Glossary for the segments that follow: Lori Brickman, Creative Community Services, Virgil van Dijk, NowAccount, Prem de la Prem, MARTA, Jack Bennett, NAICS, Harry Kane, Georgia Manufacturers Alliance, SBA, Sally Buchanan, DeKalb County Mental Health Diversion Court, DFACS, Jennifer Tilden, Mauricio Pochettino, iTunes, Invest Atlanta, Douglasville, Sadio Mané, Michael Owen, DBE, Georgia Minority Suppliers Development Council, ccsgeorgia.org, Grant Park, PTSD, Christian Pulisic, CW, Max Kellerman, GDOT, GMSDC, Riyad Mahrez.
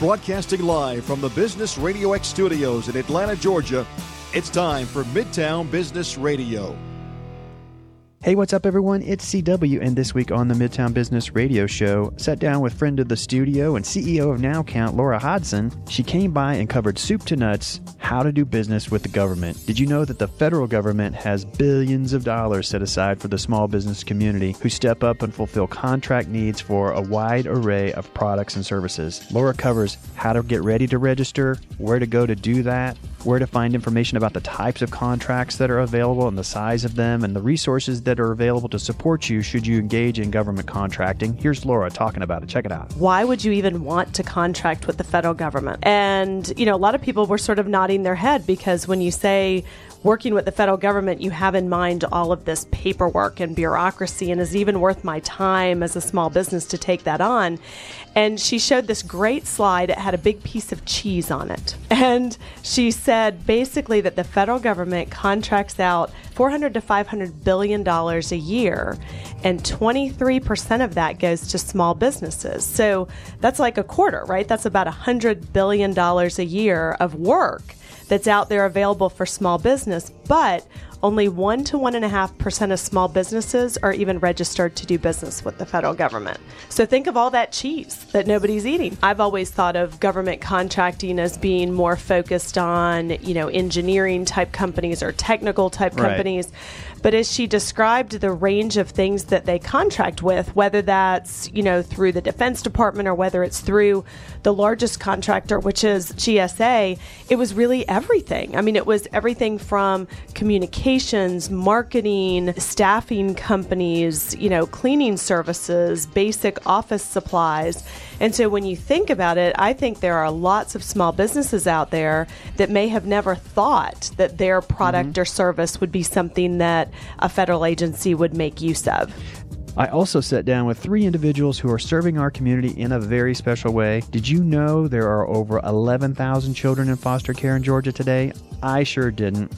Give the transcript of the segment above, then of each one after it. Broadcasting live from the Business Radio X studios in Atlanta, Georgia, it's time for Midtown Business Radio. Hey, what's up, everyone? It's CW, and this week on the Midtown Business Radio Show, sat down with friend of the studio and CEO of NowAccount, Laura Hodson. She came by and covered soup to nuts, how to do business with the government. Did you know that the federal government has billions of dollars set aside for the small business community who step up and fulfill contract needs for a wide array of products and services? Laura covers how to get ready to register, where to go to do that, where to find information about the types of contracts that are available and the size of them, and the resources that are available to support you should you engage in government contracting. Here's Laura talking about it. Check it out. Why would you even want to contract with the federal government? And, you know, a lot of people were sort of nodding their head because when you say working with the federal government, you have in mind all of this paperwork and bureaucracy, and is it even worth my time as a small business to take that on? And she showed this great slide. It had a big piece of cheese on it. And she said basically that the federal government contracts out $400 to $500 billion a year, and 23% of that goes to small businesses. So that's like a quarter, right? That's about $100 billion a year of work that's out there available for small business, but only 1 to 1.5% of small businesses are even registered to do business with the federal government. So think of all that cheese that nobody's eating. I've always thought of government contracting as being more focused on, you know, engineering type companies or technical type companies. But as she described the range of things that they contract with, whether that's, you know, through the Defense Department or whether it's through the largest contractor, which is GSA, it was really everything. I mean, it was everything from communications, marketing, staffing companies, you know, cleaning services, basic office supplies. And so when you think about it, I think there are lots of small businesses out there that may have never thought that their product or service would be something that a federal agency would make use of. I also sat down with three individuals who are serving our community in a very special way. Did you know there are over 11,000 children in foster care in Georgia today? I sure didn't.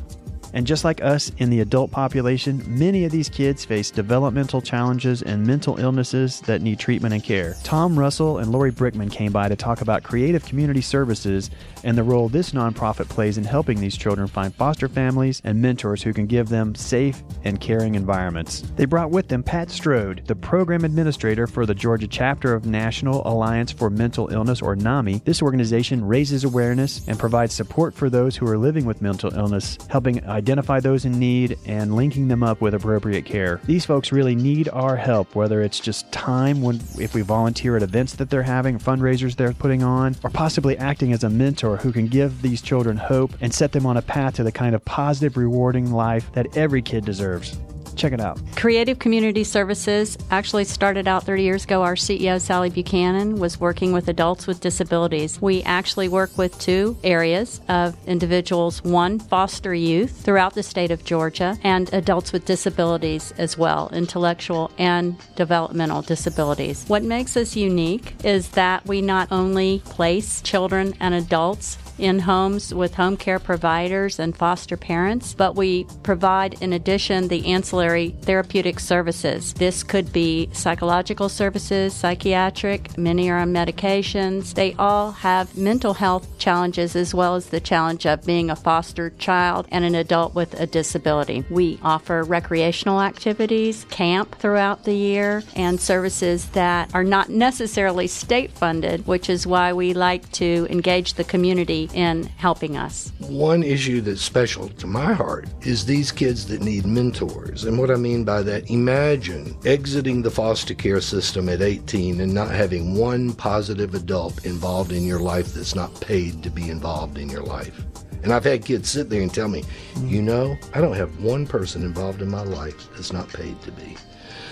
And just like us in the adult population, many of these kids face developmental challenges and mental illnesses that need treatment and care. Tom Russell and Lori Brickman came by to talk about Creative Community Services and the role this nonprofit plays in helping these children find foster families and mentors who can give them safe and caring environments. They brought with them Pat Strode, the program administrator for the Georgia chapter of National Alliance for Mental Illness, or NAMI. This organization raises awareness and provides support for those who are living with mental illness, helping identify those in need and linking them up with appropriate care. These folks really need our help, whether it's just time if we volunteer at events that they're having, fundraisers they're putting on, or possibly acting as a mentor who can give these children hope and set them on a path to the kind of positive, rewarding life that every kid deserves. Check it out. Creative Community Services actually started out 30 years ago. Our CEO, Sally Buchanan, was working with adults with disabilities. We actually work with two areas of individuals, one, foster youth throughout the state of Georgia, and adults with disabilities as well, intellectual and developmental disabilities. What makes us unique is that we not only place children and adults in homes with home care providers and foster parents, but we provide, in addition, the ancillary therapeutic services. This could be psychological services, psychiatric, many are on medications. They all have mental health challenges as well as the challenge of being a foster child and an adult with a disability. We offer recreational activities, camp throughout the year, and services that are not necessarily state-funded, which is why we like to engage the community in helping us. One issue that's special to my heart is these kids that need mentors. And what I mean by that, imagine exiting the foster care system at 18 and not having one positive adult involved in your life that's not paid to be involved in your life. And I've had kids sit there and tell me, you know, I don't have one person involved in my life that's not paid to be.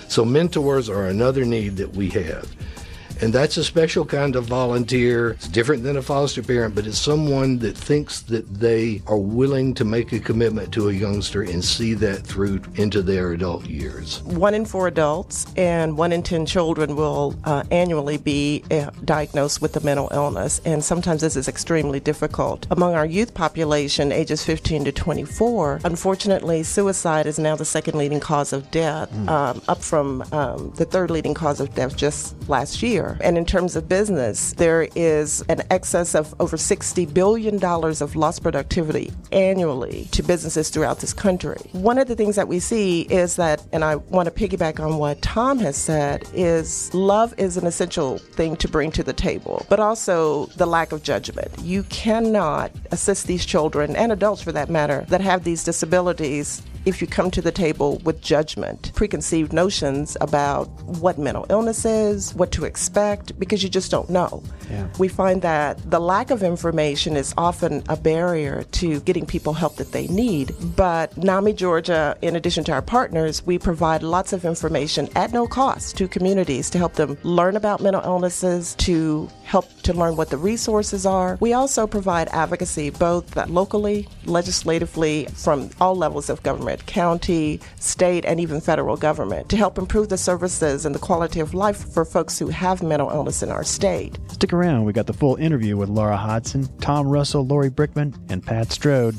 So mentors are another need that we have. And that's a special kind of volunteer. It's different than a foster parent, but it's someone that thinks that they are willing to make a commitment to a youngster and see that through into their adult years. 1 in 4 adults and 1 in 10 children will annually be diagnosed with a mental illness, and sometimes this is extremely difficult. Among our youth population, ages 15 to 24, unfortunately, suicide is now the second leading cause of death, up from the third leading cause of death just last year. year. And in terms of business, there is an excess of over $60 billion of lost productivity annually to businesses throughout this country. One of the things that we see is that, and I want to piggyback on what Tom has said, is love is an essential thing to bring to the table, but also the lack of judgment. You cannot assist these children, and adults for that matter, that have these disabilities if you come to the table with judgment, preconceived notions about what mental illness is, what to expect, because you just don't know. Yeah. We find that the lack of information is often a barrier to getting people help that they need. But NAMI Georgia, in addition to our partners, we provide lots of information at no cost to communities to help them learn about mental illnesses, to help to learn what the resources are. We also provide advocacy both locally, legislatively, from all levels of government, county, state, and even federal government, to help improve the services and the quality of life for folks who have mental illness in our state. Stick around. We got the full interview with Laura Hodson, Tom Russell, Lori Brickman, and Pat Strode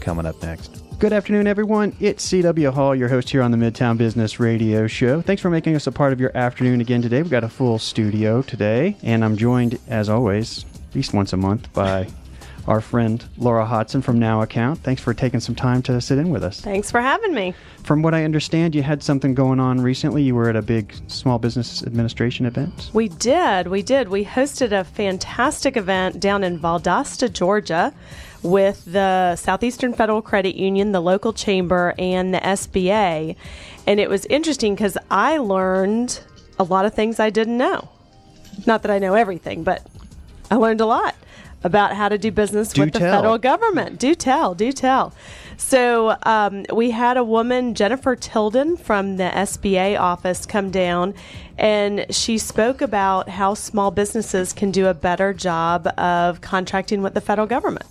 coming up next. Good afternoon, everyone. It's CW Hall, your host here on the Midtown Business Radio Show. Thanks for making us a part of your afternoon again today. We've got a full studio today, and I'm joined, as always, at least once a month, by our friend Laura Hodson from NowAccount. Thanks for taking some time to sit in with us. Thanks for having me. From what I understand, you had something going on recently. You were at a big Small Business Administration event. We did. We hosted a fantastic event down in Valdosta, Georgia, with the Southeastern Federal Credit Union, the local chamber, and the SBA. And it was interesting because I learned a lot of things I didn't know. Not that I know everything, but I learned a lot about how to do business with the federal government. Do tell, do tell. So we had a woman, Jennifer Tilden, from the SBA office come down, and she spoke about how small businesses can do a better job of contracting with the federal government.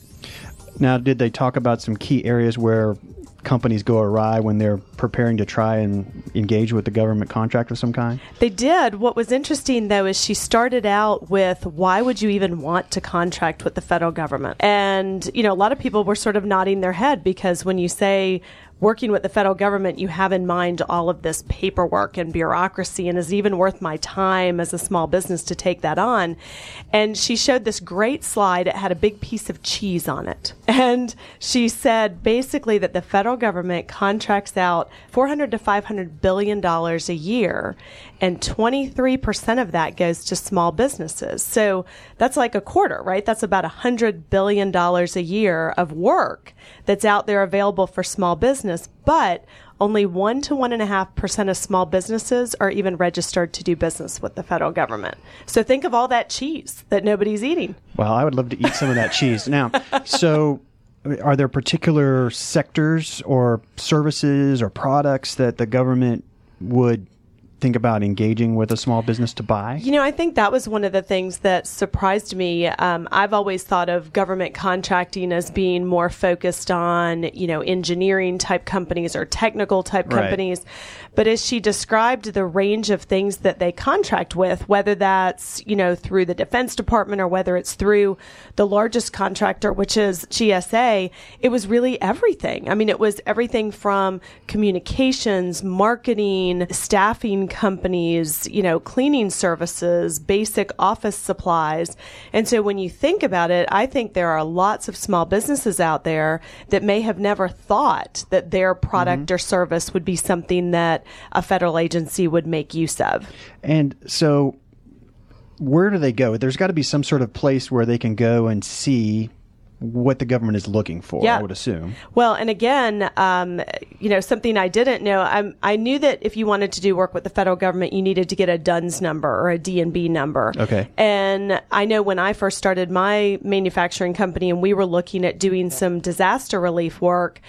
Now, did they talk about some key areas where companies go awry when they're preparing to try and engage with the government contract of some kind? They did. What was interesting, though, is she started out with, why would you even want to contract with the federal government? And, you know, a lot of people were sort of nodding their head because when you say working with the federal government, you have in mind all of this paperwork and bureaucracy, and is it even worth my time as a small business to take that on? And she showed this great slide. It had a big piece of cheese on it. And she said basically that the federal government contracts out $400 to $500 billion a year, and 23% of that goes to small businesses. So that's like a quarter, right? That's about $100 billion a year of work that's out there available for small business, but only 1 to 1.5% of small businesses are even registered to do business with the federal government. So think of all that cheese that nobody's eating. Well, I would love to eat some of that cheese. Now, so are there particular sectors or services or products that the government would think about engaging with a small business to buy? You know, I think that was one of the things that surprised me. I've always thought of government contracting as being more focused on, you know, engineering type companies or technical type companies. Right. But as she described the range of things that they contract with, whether that's, you know, through the Defense Department or whether it's through the largest contractor, which is GSA, it was really everything. I mean, it was everything from communications, marketing, staffing companies, you know, cleaning services, basic office supplies. And so when you think about it, I think there are lots of small businesses out there that may have never thought that their product or service would be something that a federal agency would make use of. And so where do they go? There's got to be some sort of place where they can go and see what the government is looking for, I would assume. Well, and again, you know, something I didn't know, I knew that if you wanted to do work with the federal government, you needed to get a DUNS number or a D&B number. Okay. And I know when I first started my manufacturing company and we were looking at doing some disaster relief work,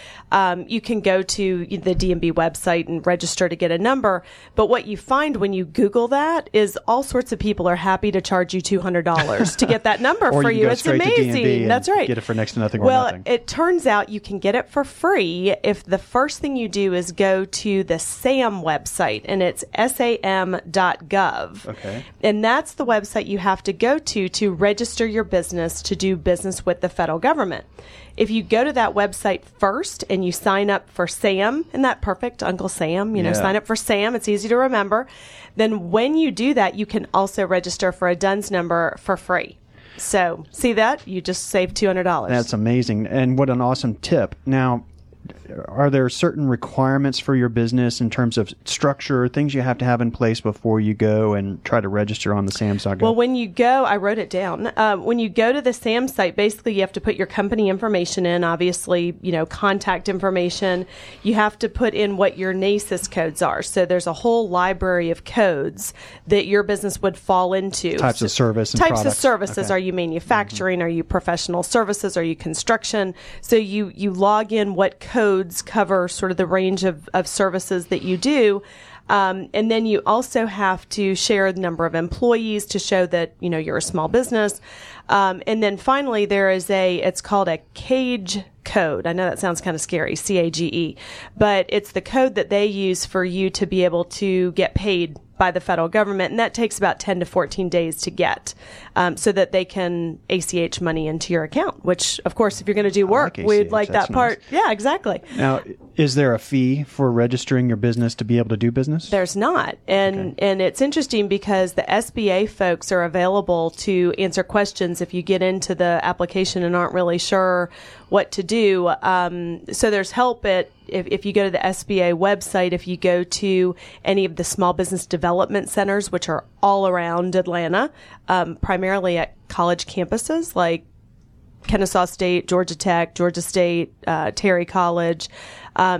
you can go to the D&B website and register to get a number. But what you find when you Google that is all sorts of people are happy to charge you $200 to get that number for you. It's amazing. That's right. it for next to nothing or nothing. Well, it turns out you can get it for free if the first thing you do is go to the SAM website, and it's sam.gov. Okay. And that's the website you have to go to register your business to do business with the federal government. If you go to that website first and you sign up for SAM, isn't that perfect, Uncle Sam? You know, sign up for SAM. It's easy to remember. Then when you do that, you can also register for a DUNS number for free. So see that? You just saved $200. That's amazing. And what an awesome tip. Now, are there certain requirements for your business in terms of structure, things you have to have in place before you go and try to register on the SAM site? Well, when you go, I wrote it down. When you go to the SAM site, basically you have to put your company information in, obviously, you know, contact information. You have to put in what your NAICS codes are. So there's a whole library of codes that your business would fall into. Types of service and products. Types of services. Okay. Are you manufacturing? Mm-hmm. Are you professional services? Are you construction? So you log in what codes cover sort of the range of services that you do. And then you also have to share the number of employees to show that, you know, you're a small business. And then finally, there is it's called a CAGE code. I know that sounds kind of scary, C-A-G-E, but it's the code that they use for you to be able to get paid by the federal government, and that takes about 10 to 14 days to get, so that they can ACH money into your account, which, of course, if you're going to do work, we'd like that part. Nice. Yeah, exactly. Now, is there a fee for registering your business to be able to do business? There's not. And it's interesting because the SBA folks are available to answer questions if you get into the application and aren't really sure what to do. So there's help if you go to the SBA website, if you go to any of the small business development centers, which are all around Atlanta, primarily at college campuses like Kennesaw State, Georgia Tech, Georgia State, Terry College.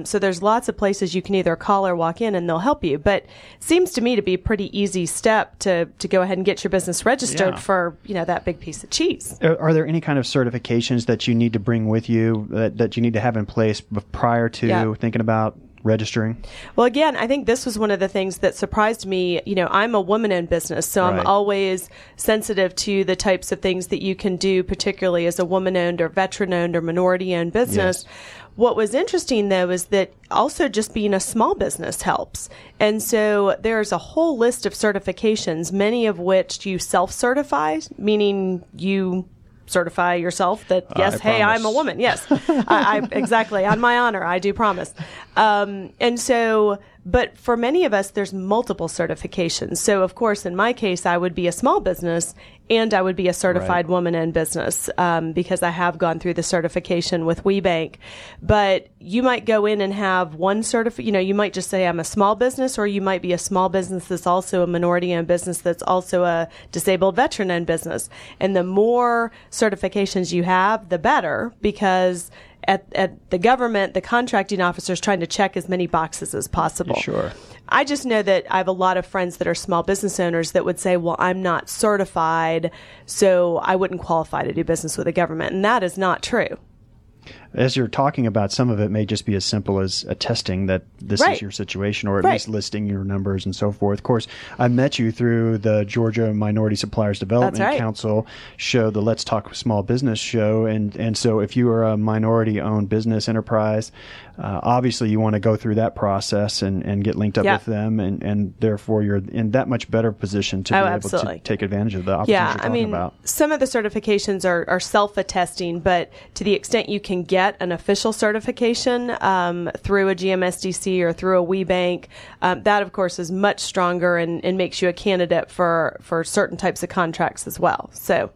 So there's lots of places you can either call or walk in and they'll help you. But it seems to me to be a pretty easy step to go ahead and get your business registered for, you know, that big piece of cheese. Are there any kind of certifications that you need to bring with you that you need to have in place prior to thinking about registering? Well, again, I think this was one of the things that surprised me. You know, I'm a woman in business, so I'm always sensitive to the types of things that you can do, particularly as a woman-owned or veteran-owned or minority-owned business. Yes. What was interesting, though, is that also just being a small business helps. And so there's a whole list of certifications, many of which you self-certify, meaning you certify yourself that, yes, I'm a woman. Yes, exactly. On my honor, I do promise. But for many of us, there's multiple certifications. So, of course, in my case, I would be a small business and I would be a certified woman-owned business because I have gone through the certification with WeBank. But you might go in and have one you might just say I'm a small business, or you might be a small business that's also a minority-owned business that's also a disabled veteran-owned business. And the more certifications you have, the better, because at the government, the contracting officer is trying to check as many boxes as possible. Sure. I just know that I have a lot of friends that are small business owners that would say, well, I'm not certified, so I wouldn't qualify to do business with the government. And that is not true. As you're talking about, some of it may just be as simple as attesting that this is your situation, or at least listing your numbers and so forth. Of course, I met you through the Georgia Minority Suppliers Development Council show, the Let's Talk Small Business show. And so if you are a minority-owned business enterprise, obviously you want to go through that process and get linked up with them, and therefore you're in that much better position to be able to take advantage of the opportunities you're talking about. Some of the certifications are self-attesting, but to the extent you can get an official certification through a GMSDC or through a WeBank, that, of course, is much stronger and makes you a candidate for certain types of contracts as well. So.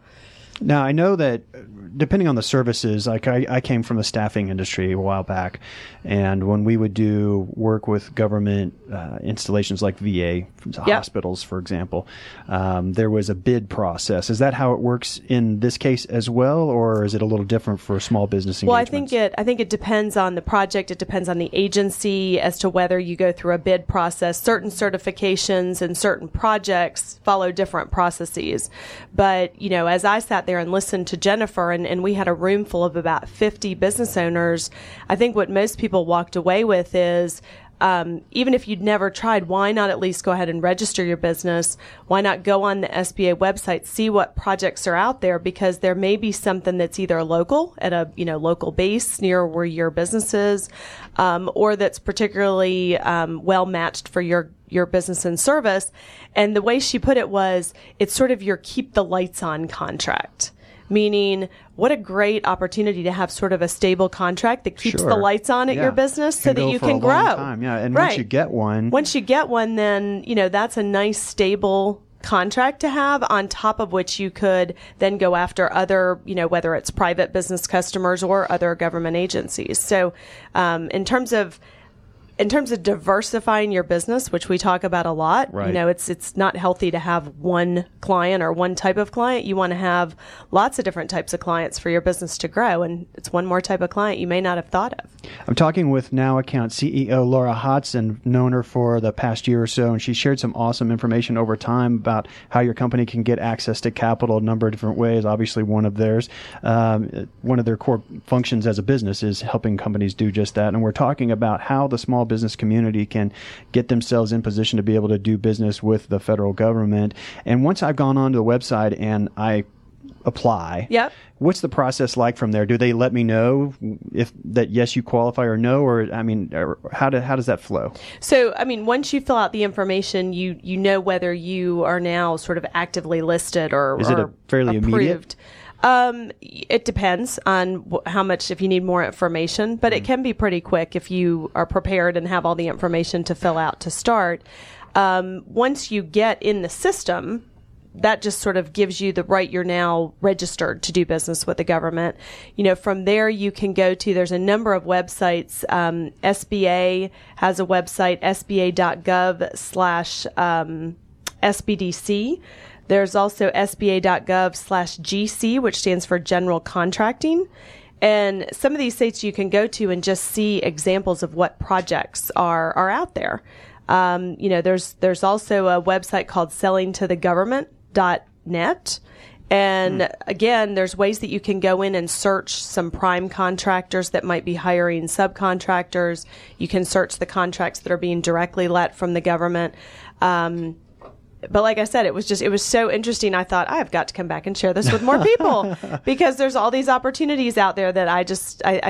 Now, I know that depending on the services, like I came from the staffing industry a while back, and when we would do work with government installations like VA, hospitals, for example, there was a bid process. Is that how it works in this case as well, or is it a little different for small business engagements? Well, I think it depends on the project. It depends on the agency as to whether you go through a bid process. Certain certifications and certain projects follow different processes. But, you know, as I sat there and listened to Jennifer, and we had a room full of about 50 business owners, I think what most people walked away with is Even if you'd never tried, why not at least go ahead and register your business? Why not go on the SBA website, see what projects are out there, because there may be something that's either local at a, you know, local base near where your business is, or that's particularly well matched for your business and service. And the way she put it was, it's sort of your keep the lights on contract. Meaning, what a great opportunity to have sort of a stable contract that keeps the lights on at your business so that you can grow. And once you get one, then, you know, that's a nice stable contract to have, on top of which you could then go after other, you know, whether it's private business customers or other government agencies. So, in terms of diversifying your business, which we talk about a lot, you know, it's not healthy to have one client or one type of client. You want to have lots of different types of clients for your business to grow, and it's one more type of client you may not have thought of. I'm talking with NowAccount CEO Laura Hodson, known her for the past year or so, and she shared some awesome information over time about how your company can get access to capital a number of different ways. Obviously, one of their core functions as a business is helping companies do just that, and we're talking about how the small business community can get themselves in position to be able to do business with the federal government. And once I've gone onto the website and I apply, what's the process like from there? Do they let me know if that, yes, you qualify or no? Or, I mean, how does that flow? So, I mean, once you fill out the information, you know whether you are now sort of actively listed or approved. Is it a fairly immediate? It depends on how much, if you need more information, but it can be pretty quick if you are prepared and have all the information to fill out to start. Once you get in the system, that just sort of gives you the right, you're now registered to do business with the government. You know, from there you can go to, there's a number of websites. SBA has a website, sba.gov/SBDC. There's also sba.gov/GC, which stands for General Contracting. And some of these sites you can go to and just see examples of what projects are out there. You know, there's also a website called sellingtothegovernment.net. And again, there's ways that you can go in and search some prime contractors that might be hiring subcontractors. You can search the contracts that are being directly let from the government. But like I said, it was so interesting. I thought, I've got to come back and share this with more people, because there's all these opportunities out there that I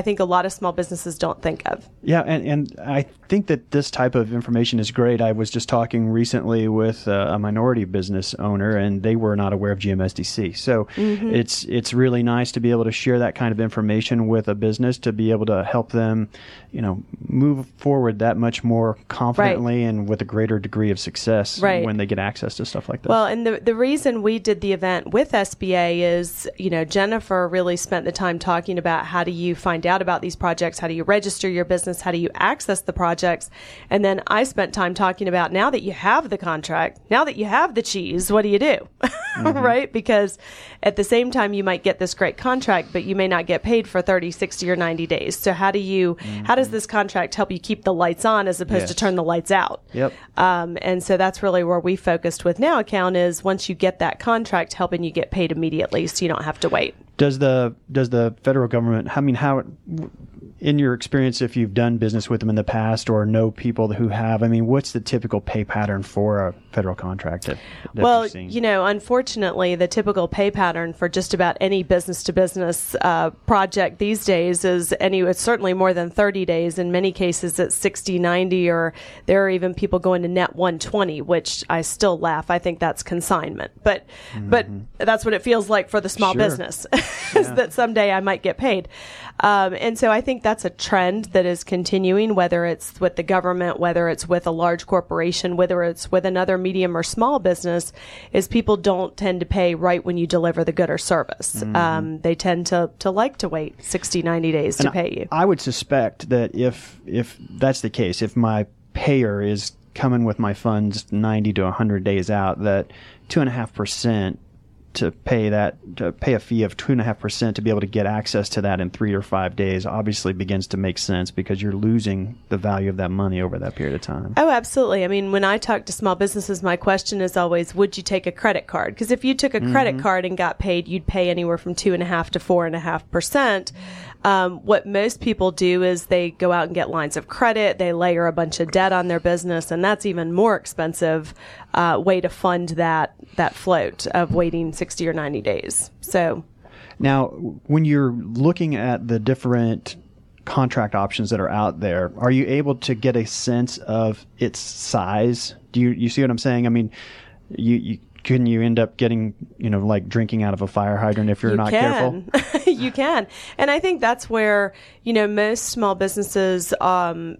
think a lot of small businesses don't think of. Yeah. And I think that this type of information is great. I was just talking recently with a minority business owner, and they were not aware of GMSDC. So it's really nice to be able to share that kind of information with a business to be able to help them, you know, move forward that much more confidently and with a greater degree of success when they get access to stuff like this. Well, and the reason we did the event with SBA is, you know, Jennifer really spent the time talking about how do you find out about these projects, how do you register your business, how do you access the projects, and then I spent time talking about, now that you have the contract, now that you have the cheese, what do you do? Right? Because at the same time, you might get this great contract, but you may not get paid for 30, 60, or 90 days. So how do you, how does this contract help you keep the lights on as opposed to turn the lights out? And so that's really where we focus with NowAccount, is once you get that contract, helping you get paid immediately so you don't have to wait. Does the federal government, I mean, how, in your experience, if you've done business with them in the past or know people who have, I mean, what's the typical pay pattern for a federal contract that you've seen? You know, unfortunately, the typical pay pattern for just about any business-to-business project these days is it's certainly more than 30 days. In many cases, it's 60, 90, or there are even people going to net 120, which I still laugh. I think that's consignment. But but that's what it feels like for the small business. Is that someday I might get paid. And so I think that's a trend that is continuing, whether it's with the government, whether it's with a large corporation, whether it's with another medium or small business, is people don't tend to pay right when you deliver the good or service. They tend to like to wait 60, 90 days to pay you. I would suspect that if that's the case, if my payer is coming with my funds 90 to 100 days out, that 2.5% to pay a fee of 2.5% to be able to get access to that in 3 or 5 days obviously begins to make sense, because you're losing the value of that money over that period of time. Oh, absolutely. I mean, when I talk to small businesses, my question is always, would you take a credit card? Because if you took a credit card and got paid, you'd pay anywhere from 2.5 to 4.5%. What most people do is they go out and get lines of credit. They layer a bunch of debt on their business, and that's even more expensive way to fund that float of waiting 60 or 90 days. So now, when you're looking at the different contract options that are out there, are you able to get a sense of its size? Do you see what I'm saying? I mean, you couldn't you end up getting, like drinking out of a fire hydrant if you're not careful? You can. And I think that's where, most small businesses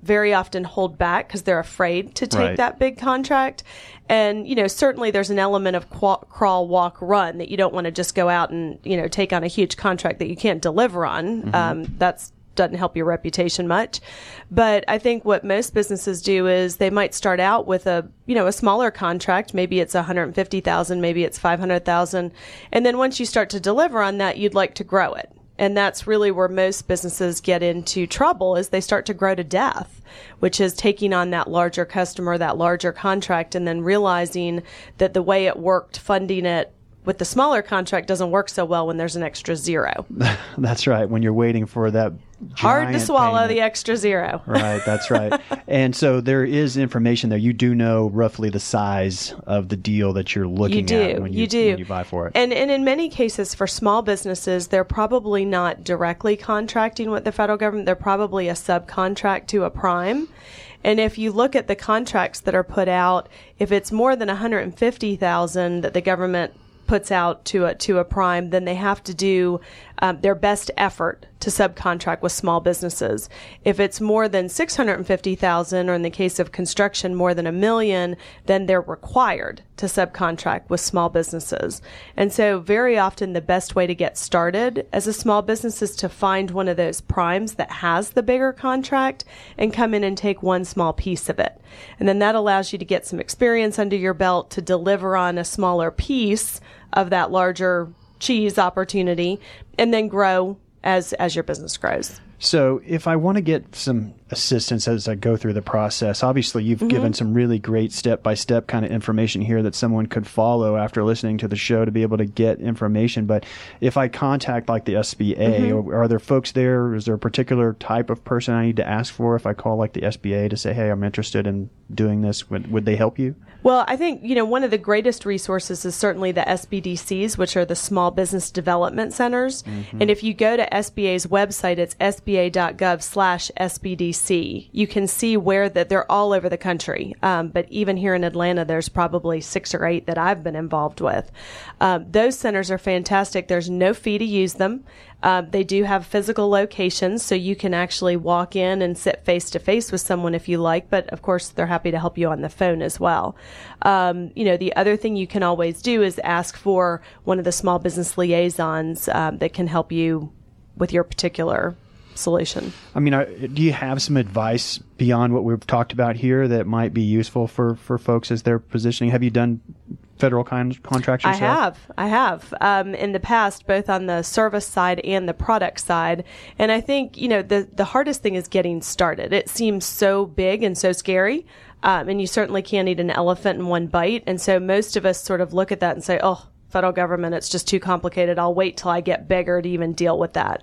very often hold back because they're afraid to take that big contract. And, certainly there's an element of crawl, walk, run that you don't want to just go out and, take on a huge contract that you can't deliver on. Mm-hmm. That doesn't help your reputation much. But I think what most businesses do is they might start out with a smaller contract. Maybe it's $150,000, maybe it's $500,000. And then once you start to deliver on that, you'd like to grow it. And that's really where most businesses get into trouble is they start to grow to death, which is taking on that larger customer, that larger contract, and then realizing that the way it worked, funding it with the smaller contract doesn't work so well when there's an extra zero. That's right. When you're waiting for that giant hard to swallow payment. The extra zero. Right. That's right. And so there is information there. You do know roughly the size of the deal that you're looking at when you buy for it. And in many cases for small businesses, they're probably not directly contracting with the federal government. They're probably a subcontract to a prime. And if you look at the contracts that are put out, if it's more than $150,000 that the government puts out to a prime, then they have to do their best effort to subcontract with small businesses. If it's more than $650,000, or in the case of construction, more than $1 million, then they're required to subcontract with small businesses. And so very often the best way to get started as a small business is to find one of those primes that has the bigger contract and come in and take one small piece of it. And then that allows you to get some experience under your belt to deliver on a smaller piece of that larger cheese opportunity, and then grow as your business grows. So if I want to get some assistance as I go through the process, obviously you've mm-hmm. given some really great step-by-step kind of information here that someone could follow after listening to the show to be able to get information. But if I contact like the SBA, mm-hmm. Are there folks there? Is there a particular type of person I need to ask for if I call like the SBA to say, hey, I'm interested in doing this? Would they help you? Well, I think, one of the greatest resources is certainly the SBDCs, which are the Small Business Development Centers. Mm-hmm. And if you go to SBA's website, it's sba.gov/SBDC. You can see where that they're all over the country. But even here in Atlanta, there's probably 6 or 8 that I've been involved with. Those centers are fantastic. There's no fee to use them. They do have physical locations, so you can actually walk in and sit face to face with someone if you like. But of course, they're happy to help you on the phone as well. The other thing you can always do is ask for one of the small business liaisons that can help you with your particular solution. I mean, do you have some advice beyond what we've talked about here that might be useful for folks as they're positioning? Have you done federal contracts yourself? I have in the past, both on the service side and the product side. And I think, the hardest thing is getting started. It seems so big and so scary. And you certainly can't eat an elephant in one bite. And so most of us sort of look at that and say, oh, federal government, it's just too complicated. I'll wait till I get bigger to even deal with that.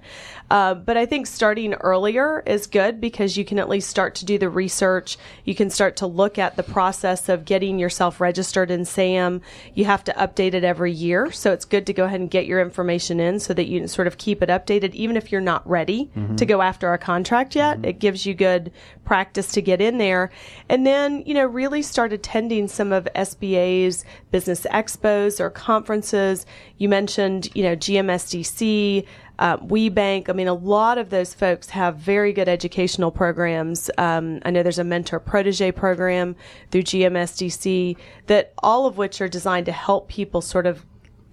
But I think starting earlier is good because you can at least start to do the research. You can start to look at the process of getting yourself registered in SAM. You have to update it every year. So it's good to go ahead and get your information in so that you can sort of keep it updated. Even if you're not ready mm-hmm. to go after a contract yet, mm-hmm. it gives you good practice to get in there. And then, really start attending some of SBA's business expos or conferences. You mentioned, GMSDC, WeBank. I mean, a lot of those folks have very good educational programs. I know there's a mentor-protege program through GMSDC, that all of which are designed to help people sort of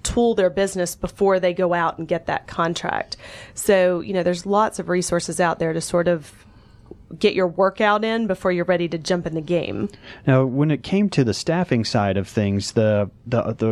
tool their business before they go out and get that contract. So, there's lots of resources out there to sort of get your workout in before you're ready to jump in the game. Now, when it came to the staffing side of things, the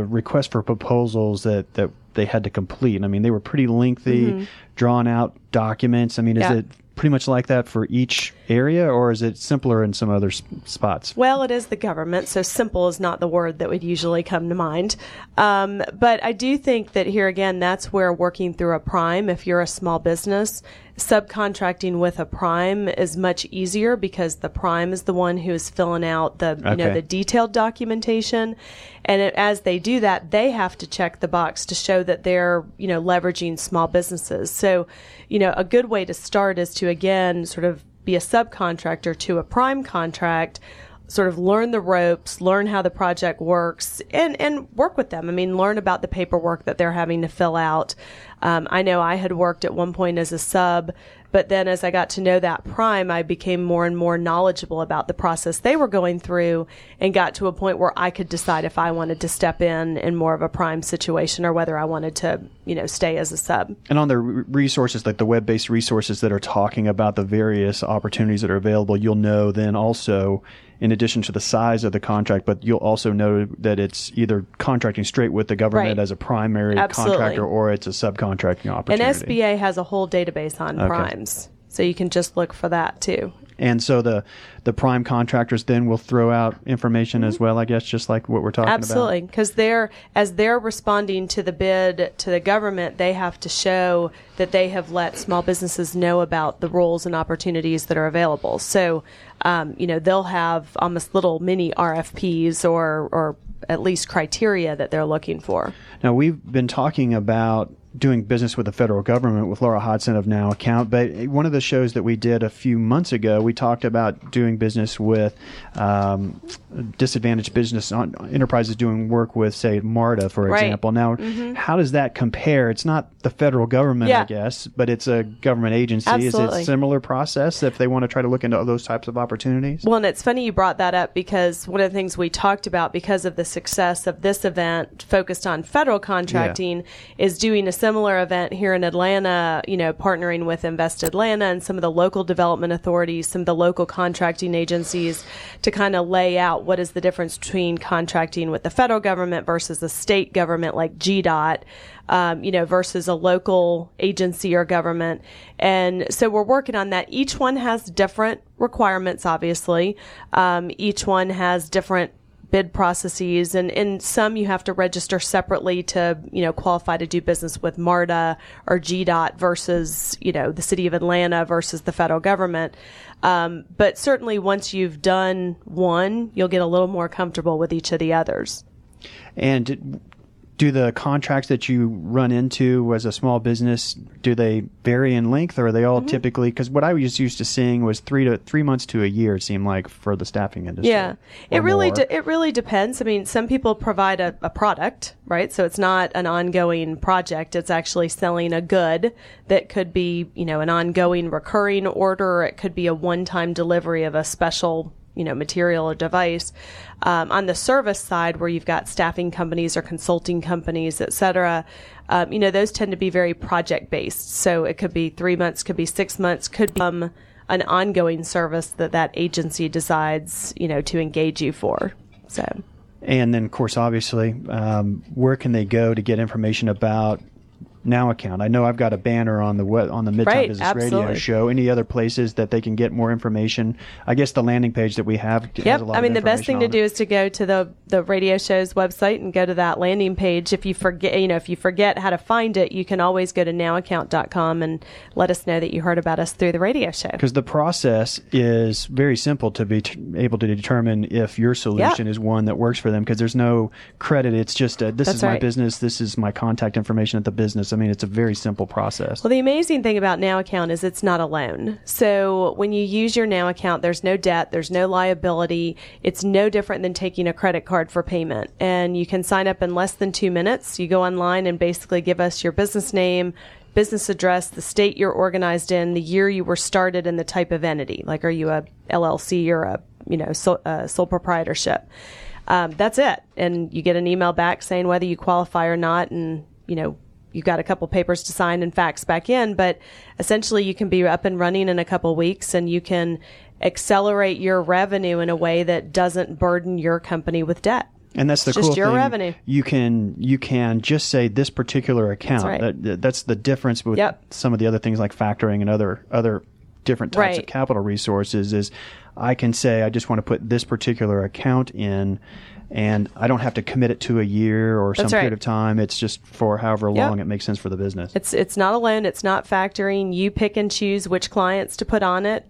request for proposals that they had to complete, I mean, they were pretty lengthy, mm-hmm. drawn-out documents. I mean, is it pretty much like that for each area, or is it simpler in some other spots? Well, it is the government, so simple is not the word that would usually come to mind. But I do think that here again, that's where working through a prime, if you're a small business, subcontracting with a prime is much easier because the prime is the one who is filling out the you know, the detailed documentation, and as they do that, they have to check the box to show that they're, you know, leveraging small businesses. So, you know, a good way to start is to again sort of be a subcontractor to a prime contract, sort of learn the ropes, learn how the project works, and work with them. I mean, learn about the paperwork that they're having to fill out. I know I had worked at one point as a sub, but then as I got to know that prime, I became more and more knowledgeable about the process they were going through and got to a point where I could decide if I wanted to step in more of a prime situation or whether I wanted to, you know, stay as a sub. And on the resources, like the web-based resources that are talking about the various opportunities that are available, you'll know then also, in addition to the size of the contract, but you'll also know that it's either contracting straight with the government as a primary contractor or it's a subcontracting opportunity. And SBA has a whole database on primes, so you can just look for that too. And so the prime contractors then will throw out information as well, I guess, just like what we're talking about. Absolutely, because as they're responding to the bid to the government, they have to show that they have let small businesses know about the roles and opportunities that are available. So, you know, they'll have almost little mini RFPs or at least criteria that they're looking for. Now, we've been talking about doing business with the federal government with Laura Hodson of Now Account. But one of the shows that we did a few months ago, we talked about doing business with disadvantaged business enterprises doing work with, say, MARTA, for example. Now, how does that compare? It's not the federal government, I guess, but it's a government agency. Absolutely. Is it a similar process if they want to try to look into those types of opportunities? Well, and it's funny you brought that up because one of the things we talked about because of the success of this event focused on federal contracting is doing a similar event here in Atlanta, you know, partnering with Invest Atlanta and some of the local development authorities, some of the local contracting agencies to kind of lay out what is the difference between contracting with the federal government versus the state government like GDOT, you know, versus a local agency or government. And so we're working on that. Each one has different requirements, obviously. Each one has different bid processes, and in some you have to register separately to, you know, qualify to do business with MARTA or GDOT versus, you know, the city of Atlanta versus the federal government. But certainly once you've done one, you'll get a little more comfortable with each of the others. And do the contracts that you run into as a small business, do they vary in length, or are they all typically, because what I was used to seeing was 3 months to a year, it seemed like, for the staffing industry. Yeah, it really depends. I mean, some people provide a product, right? So it's not an ongoing project. It's actually selling a good that could be, you know, an ongoing recurring order, or it could be a one-time delivery of a special, you know, material or device. On the service side, where you've got staffing companies or consulting companies, et cetera, you know, those tend to be very project-based. So it could be 3 months, could be 6 months, could be an ongoing service that agency decides, you know, to engage you for. So, and then, of course, obviously, where can they go to get information about Now Account? I know I've got a banner on the Midtown Business Radio show. Any other places that they can get more information? I guess the landing page that we have has a lot of information. I mean, the best thing to do is to go to the radio show's website and go to that landing page. If you forget how to find it, you can always go to nowaccount.com and let us know that you heard about us through the radio show. Because the process is very simple to be able to determine if your solution is one that works for them, because there's no credit. It's just this is my business. This is my contact information at the business. I mean, it's a very simple process. Well, the amazing thing about Now Account is it's not a loan. So when you use your Now Account, there's no debt, there's no liability. It's no different than taking a credit card for payment. And you can sign up in less than 2 minutes. You go online and basically give us your business name, business address, the state you're organized in, the year you were started, and the type of entity. Like, are you a LLC or a, you know, sole proprietorship? That's it. And you get an email back saying whether you qualify or not, and, you know, you've got a couple papers to sign and fax back in, but essentially you can be up and running in a couple weeks, and you can accelerate your revenue in a way that doesn't burden your company with debt. And that's the cool thing. Just your revenue. You can just say this particular account. That's right. That's the difference with some of the other things like factoring and other different types of capital resources. Is I can say I just want to put this particular account in And I don't have to commit it to a year or some period of time. It's just for however long it makes sense for the business. It's not a loan. It's not factoring. You pick and choose which clients to put on it.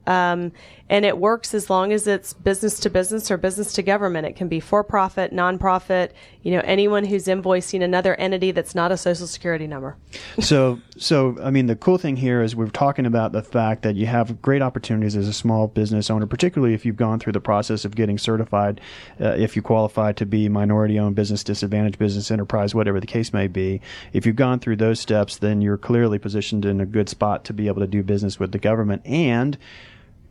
And it works as long as it's business to business or business to government. It can be for profit, nonprofit, you know, anyone who's invoicing another entity that's not a Social Security number. So I mean, the cool thing here is we're talking about the fact that you have great opportunities as a small business owner, particularly if you've gone through the process of getting certified, if you qualify to be minority-owned business, disadvantaged business, enterprise, whatever the case may be. If you've gone through those steps, then you're clearly positioned in a good spot to be able to do business with the government. And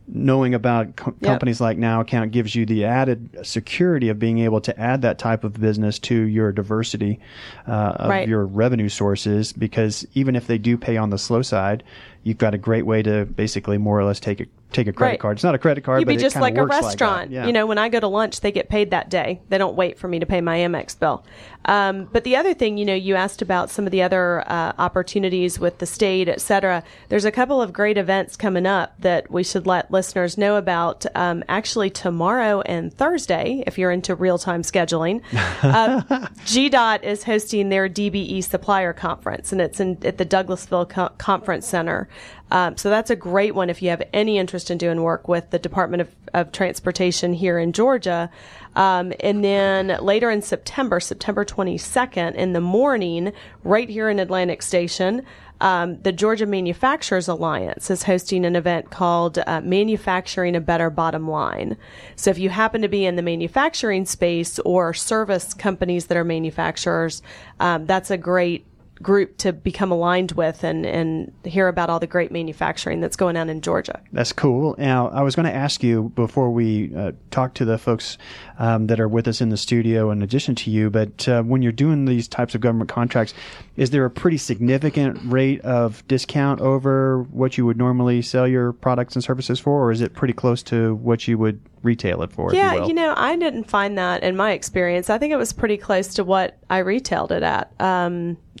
knowing about companies like NowAccount gives you the added security of being able to add that type of business to your diversity of your revenue sources, because even if they do pay on the slow side, you've got a great way to basically more or less take a credit card. It's not a credit card, but it kind of works like that. You'd be just like a restaurant. Yeah. You know, when I go to lunch, they get paid that day. They don't wait for me to pay my Amex bill. But the other thing, you know, you asked about some of the other opportunities with the state, et cetera. There's a couple of great events coming up that we should let listeners know about. Actually, tomorrow and Thursday, if you're into real-time scheduling, GDOT is hosting their DBE Supplier Conference, and it's at the Douglasville Conference Center. So that's a great one if you have any interest in doing work with the Department of Transportation here in Georgia. And then later in September 22nd in the morning, right here in Atlantic Station, the Georgia Manufacturers Alliance is hosting an event called Manufacturing a Better Bottom Line. So if you happen to be in the manufacturing space or service companies that are manufacturers, that's a great group to become aligned with and hear about all the great manufacturing that's going on in Georgia. That's cool. Now, I was going to ask you before we talk to the folks that are with us in the studio in addition to you, but when you're doing these types of government contracts, is there a pretty significant rate of discount over what you would normally sell your products and services for, or is it pretty close to what you would retail it for? Yeah, you know, I didn't find that in my experience. I think it was pretty close to what I retailed it at.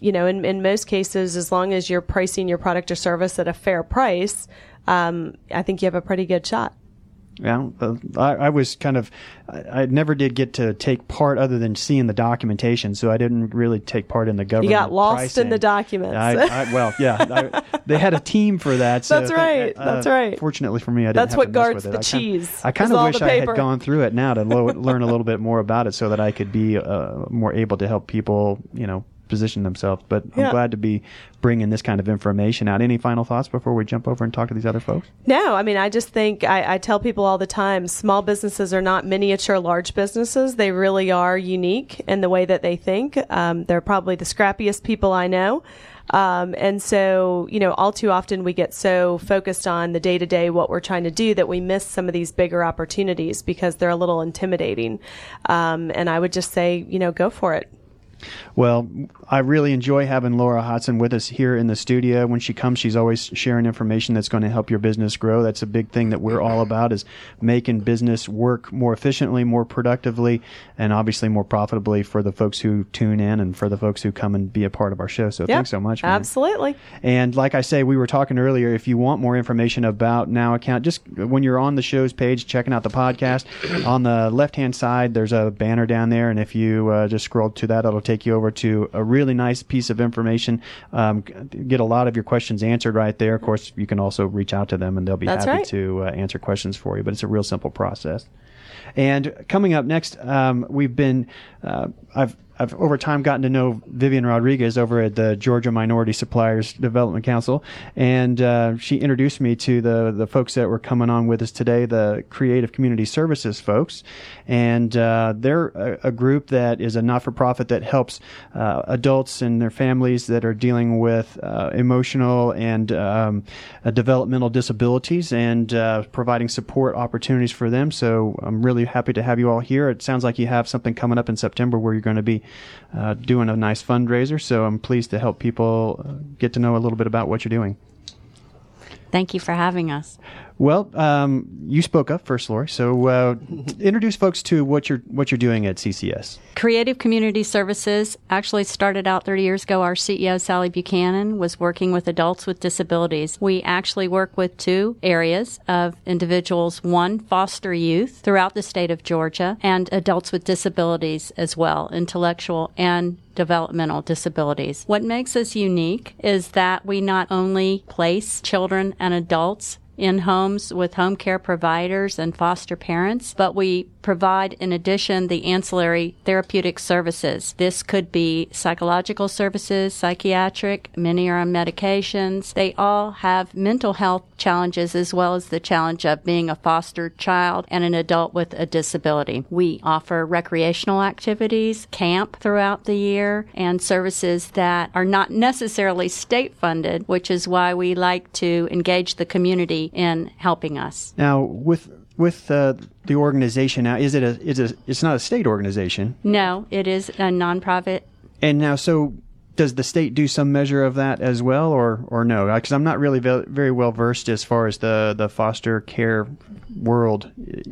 You know, in most cases, as long as you're pricing your product or service at a fair price, I think you have a pretty good shot. Yeah, I was kind of, I never did get to take part other than seeing the documentation, so I didn't really take part in the government. You got lost pricing. In the documents. They had a team for that. So that's right. Fortunately for me, I didn't have to mess with it. That's what guards the cheese. I kind of wish I had gone through it now to learn a little bit more about it so that I could be more able to help people, you know, position themselves. But I'm glad to be bringing this kind of information out. Any final thoughts before we jump over and talk to these other folks? No, I mean, I just think I tell people all the time, small businesses are not miniature large businesses. They really are unique in the way that they think. They're probably the scrappiest people I know. And so, you know, all too often we get so focused on the day-to-day, what we're trying to do, that we miss some of these bigger opportunities because they're a little intimidating. And I would just say, you know, go for it. Well, I really enjoy having Laura Hodson with us here in the studio. When she comes, she's always sharing information that's going to help your business grow. That's a big thing that we're all about, is making business work more efficiently, more productively, and obviously more profitably for the folks who tune in and for the folks who come and be a part of our show. So thanks so much, Mary. Absolutely. And like I say, we were talking earlier, if you want more information about NowAccount, just when you're on the show's page, checking out the podcast, on the left-hand side, there's a banner down there. And if you just scroll to that, it'll take you over to a really nice piece of information. Get a lot of your questions answered right there. Of course, you can also reach out to them and they'll be happy to answer questions for you, but it's a real simple process. And coming up next, I've over time gotten to know Vivian Rodriguez over at the Georgia Minority Suppliers Development Council, and she introduced me to the folks that were coming on with us today, the Creative Community Services folks, and they're a group that is a not-for-profit that helps adults and their families that are dealing with emotional and developmental disabilities, and providing support opportunities for them. So I'm really happy to have you all here. It sounds like you have something coming up in September where you're going to be doing a nice fundraiser, so I'm pleased to help people get to know a little bit about what you're doing. Thank you for having us. Well, you spoke up first, Lori. So introduce folks to what you're doing at CCS. Creative Community Services actually started out 30 years ago. Our CEO, Sally Buchanan, was working with adults with disabilities. We actually work with two areas of individuals. One, foster youth throughout the state of Georgia, and adults with disabilities as well, intellectual and developmental disabilities. What makes us unique is that we not only place children and adults in homes with home care providers and foster parents, but we provide, in addition, the ancillary therapeutic services. This could be psychological services, psychiatric, many are on medications. They all have mental health challenges as well as the challenge of being a foster child and an adult with a disability. We offer recreational activities, camp throughout the year, and services that are not necessarily state-funded, which is why we like to engage the community in helping us. Now, with the organization now, it's not a state organization. No, it is a nonprofit. And now, so does the state do some measure of that as well, or no? Because I'm not really very well versed as far as the foster care world.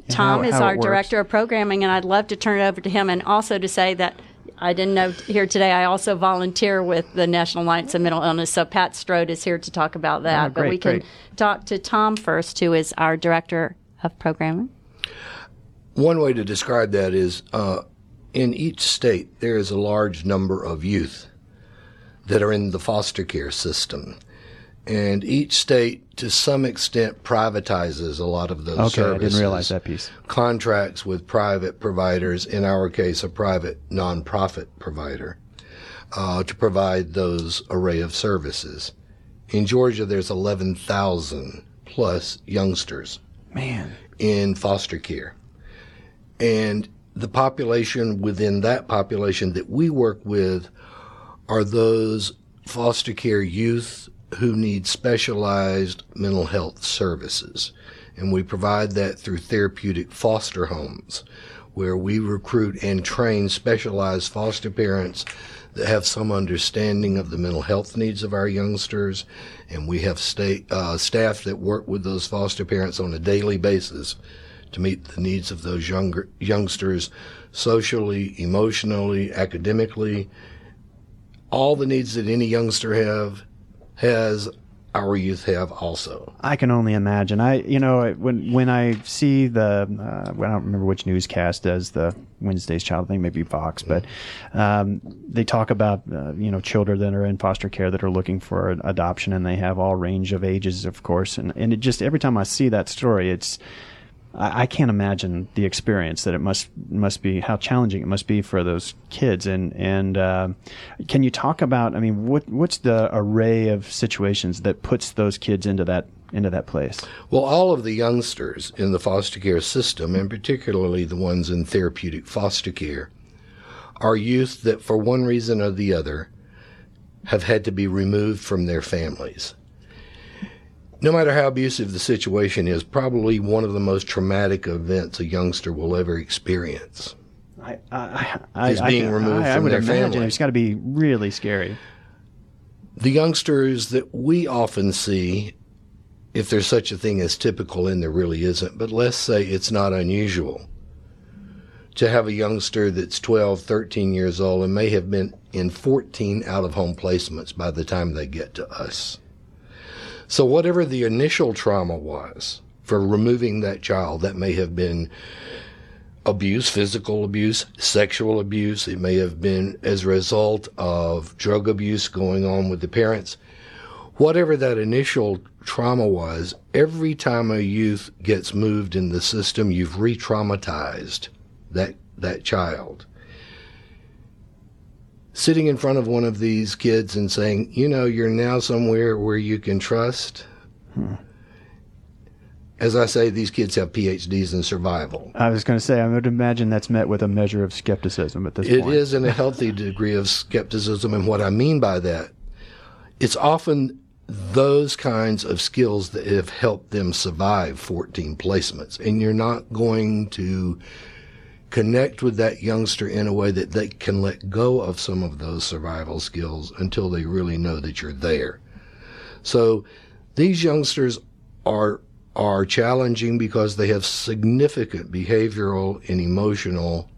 Tom is our director of programming, and I'd love to turn it over to him, and also to say that I didn't know here today, I also volunteer with the National Alliance for Mental Illness, so Pat Strode is here to talk about that. But we can talk to Tom first, who is our Director of Programming. One way to describe that is in each state, there is a large number of youth that are in the foster care system. And each state, to some extent, privatizes a lot of those services. Okay, I didn't realize that piece. Contracts with private providers, in our case, a private nonprofit provider, to provide those array of services. In Georgia, there's 11,000 plus youngsters in foster care. And the population within that population that we work with are those foster care youth who need specialized mental health services. And we provide that through therapeutic foster homes, where we recruit and train specialized foster parents that have some understanding of the mental health needs of our youngsters. And we have staff that work with those foster parents on a daily basis to meet the needs of those youngsters socially, emotionally, academically. All the needs that any youngster has our youth have also. I can only imagine. When I see I don't remember which newscast does the Wednesday's Child thing, maybe Fox, but they talk about children that are in foster care that are looking for adoption, and they have all range of ages, of course. And it just, every time I see that story, it's, I can't imagine the experience that it must be, how challenging it must be for those kids. And can you talk about, what's the array of situations that puts those kids into that place? Well, all of the youngsters in the foster care system, and particularly the ones in therapeutic foster care, are youth that for one reason or the other have had to be removed from their families. No matter how abusive the situation is, probably one of the most traumatic events a youngster will ever experience is being removed from their family. It's got to be really scary. The youngsters that we often see, if there's such a thing as typical, and there really isn't, but let's say it's not unusual to have a youngster that's 12, 13 years old and may have been in 14 out-of-home placements by the time they get to us. So whatever the initial trauma was for removing that child, that may have been abuse, physical abuse, sexual abuse. It may have been as a result of drug abuse going on with the parents. Whatever that initial trauma was, every time a youth gets moved in the system, you've re-traumatized that child. Sitting in front of one of these kids and saying, you're now somewhere where you can trust. As I say, these kids have PhDs in survival. I was going to say, I would imagine that's met with a measure of skepticism at this point. It is, in a healthy degree of skepticism. And what I mean by that, it's often those kinds of skills that have helped them survive 14 placements. And you're not going to connect with that youngster in a way that they can let go of some of those survival skills until they really know that you're there. So these youngsters are are challenging because they have significant behavioral and emotional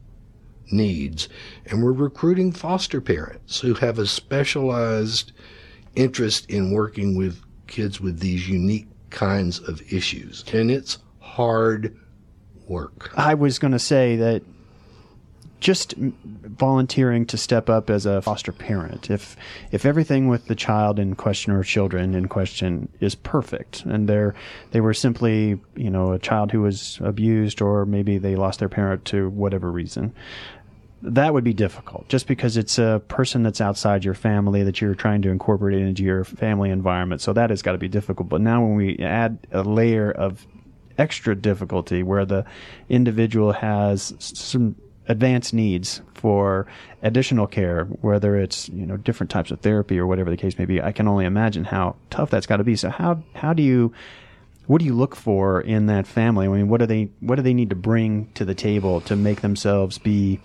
needs. And we're recruiting foster parents who have a specialized interest in working with kids with these unique kinds of issues. And it's hard work. I was going to say that just volunteering to step up as a foster parent, if everything with the child in question or children in question is perfect, and they were simply, you know, a child who was abused, or maybe they lost their parent to whatever reason, that would be difficult, just because it's a person that's outside your family that you're trying to incorporate into your family environment. So that has got to be difficult. But now when we add a layer of extra difficulty where the individual has some advanced needs for additional care, whether it's, you know, different types of therapy or whatever the case may be, I can only imagine how tough that's got to be. So what do you look for in that family? I mean, what do they need to bring to the table to make themselves be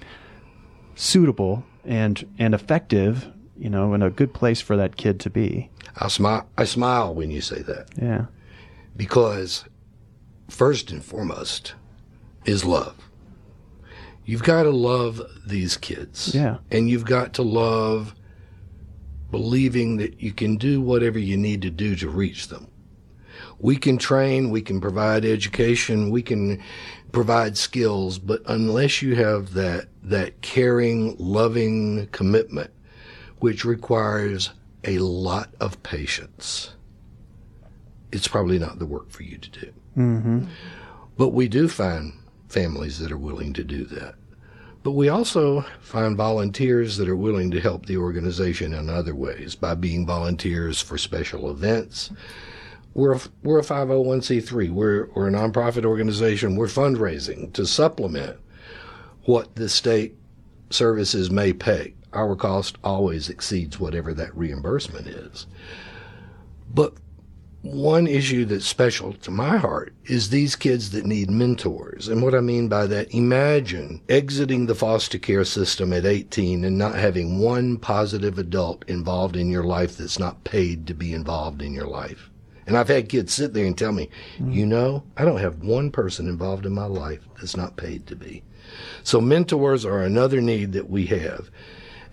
suitable and effective, you know, and a good place for that kid to be? I smile when you say that. Yeah. Because first and foremost is love. You've got to love these kids. Yeah. And you've got to love believing that you can do whatever you need to do to reach them. We can train, we can provide education, we can provide skills, but unless you have that caring, loving commitment, which requires a lot of patience, it's probably not the work for you to do. Mm-hmm. But we do find families that are willing to do that. But we also find volunteers that are willing to help the organization in other ways by being volunteers for special events. We're a 501c3. We're a nonprofit organization. We're fundraising to supplement what the state services may pay. Our cost always exceeds whatever that reimbursement is. But one issue that's special to my heart is these kids that need mentors. And what I mean by that, imagine exiting the foster care system at 18 and not having one positive adult involved in your life that's not paid to be involved in your life. And I've had kids sit there and tell me, you know, I don't have one person involved in my life that's not paid to be. So mentors are another need that we have.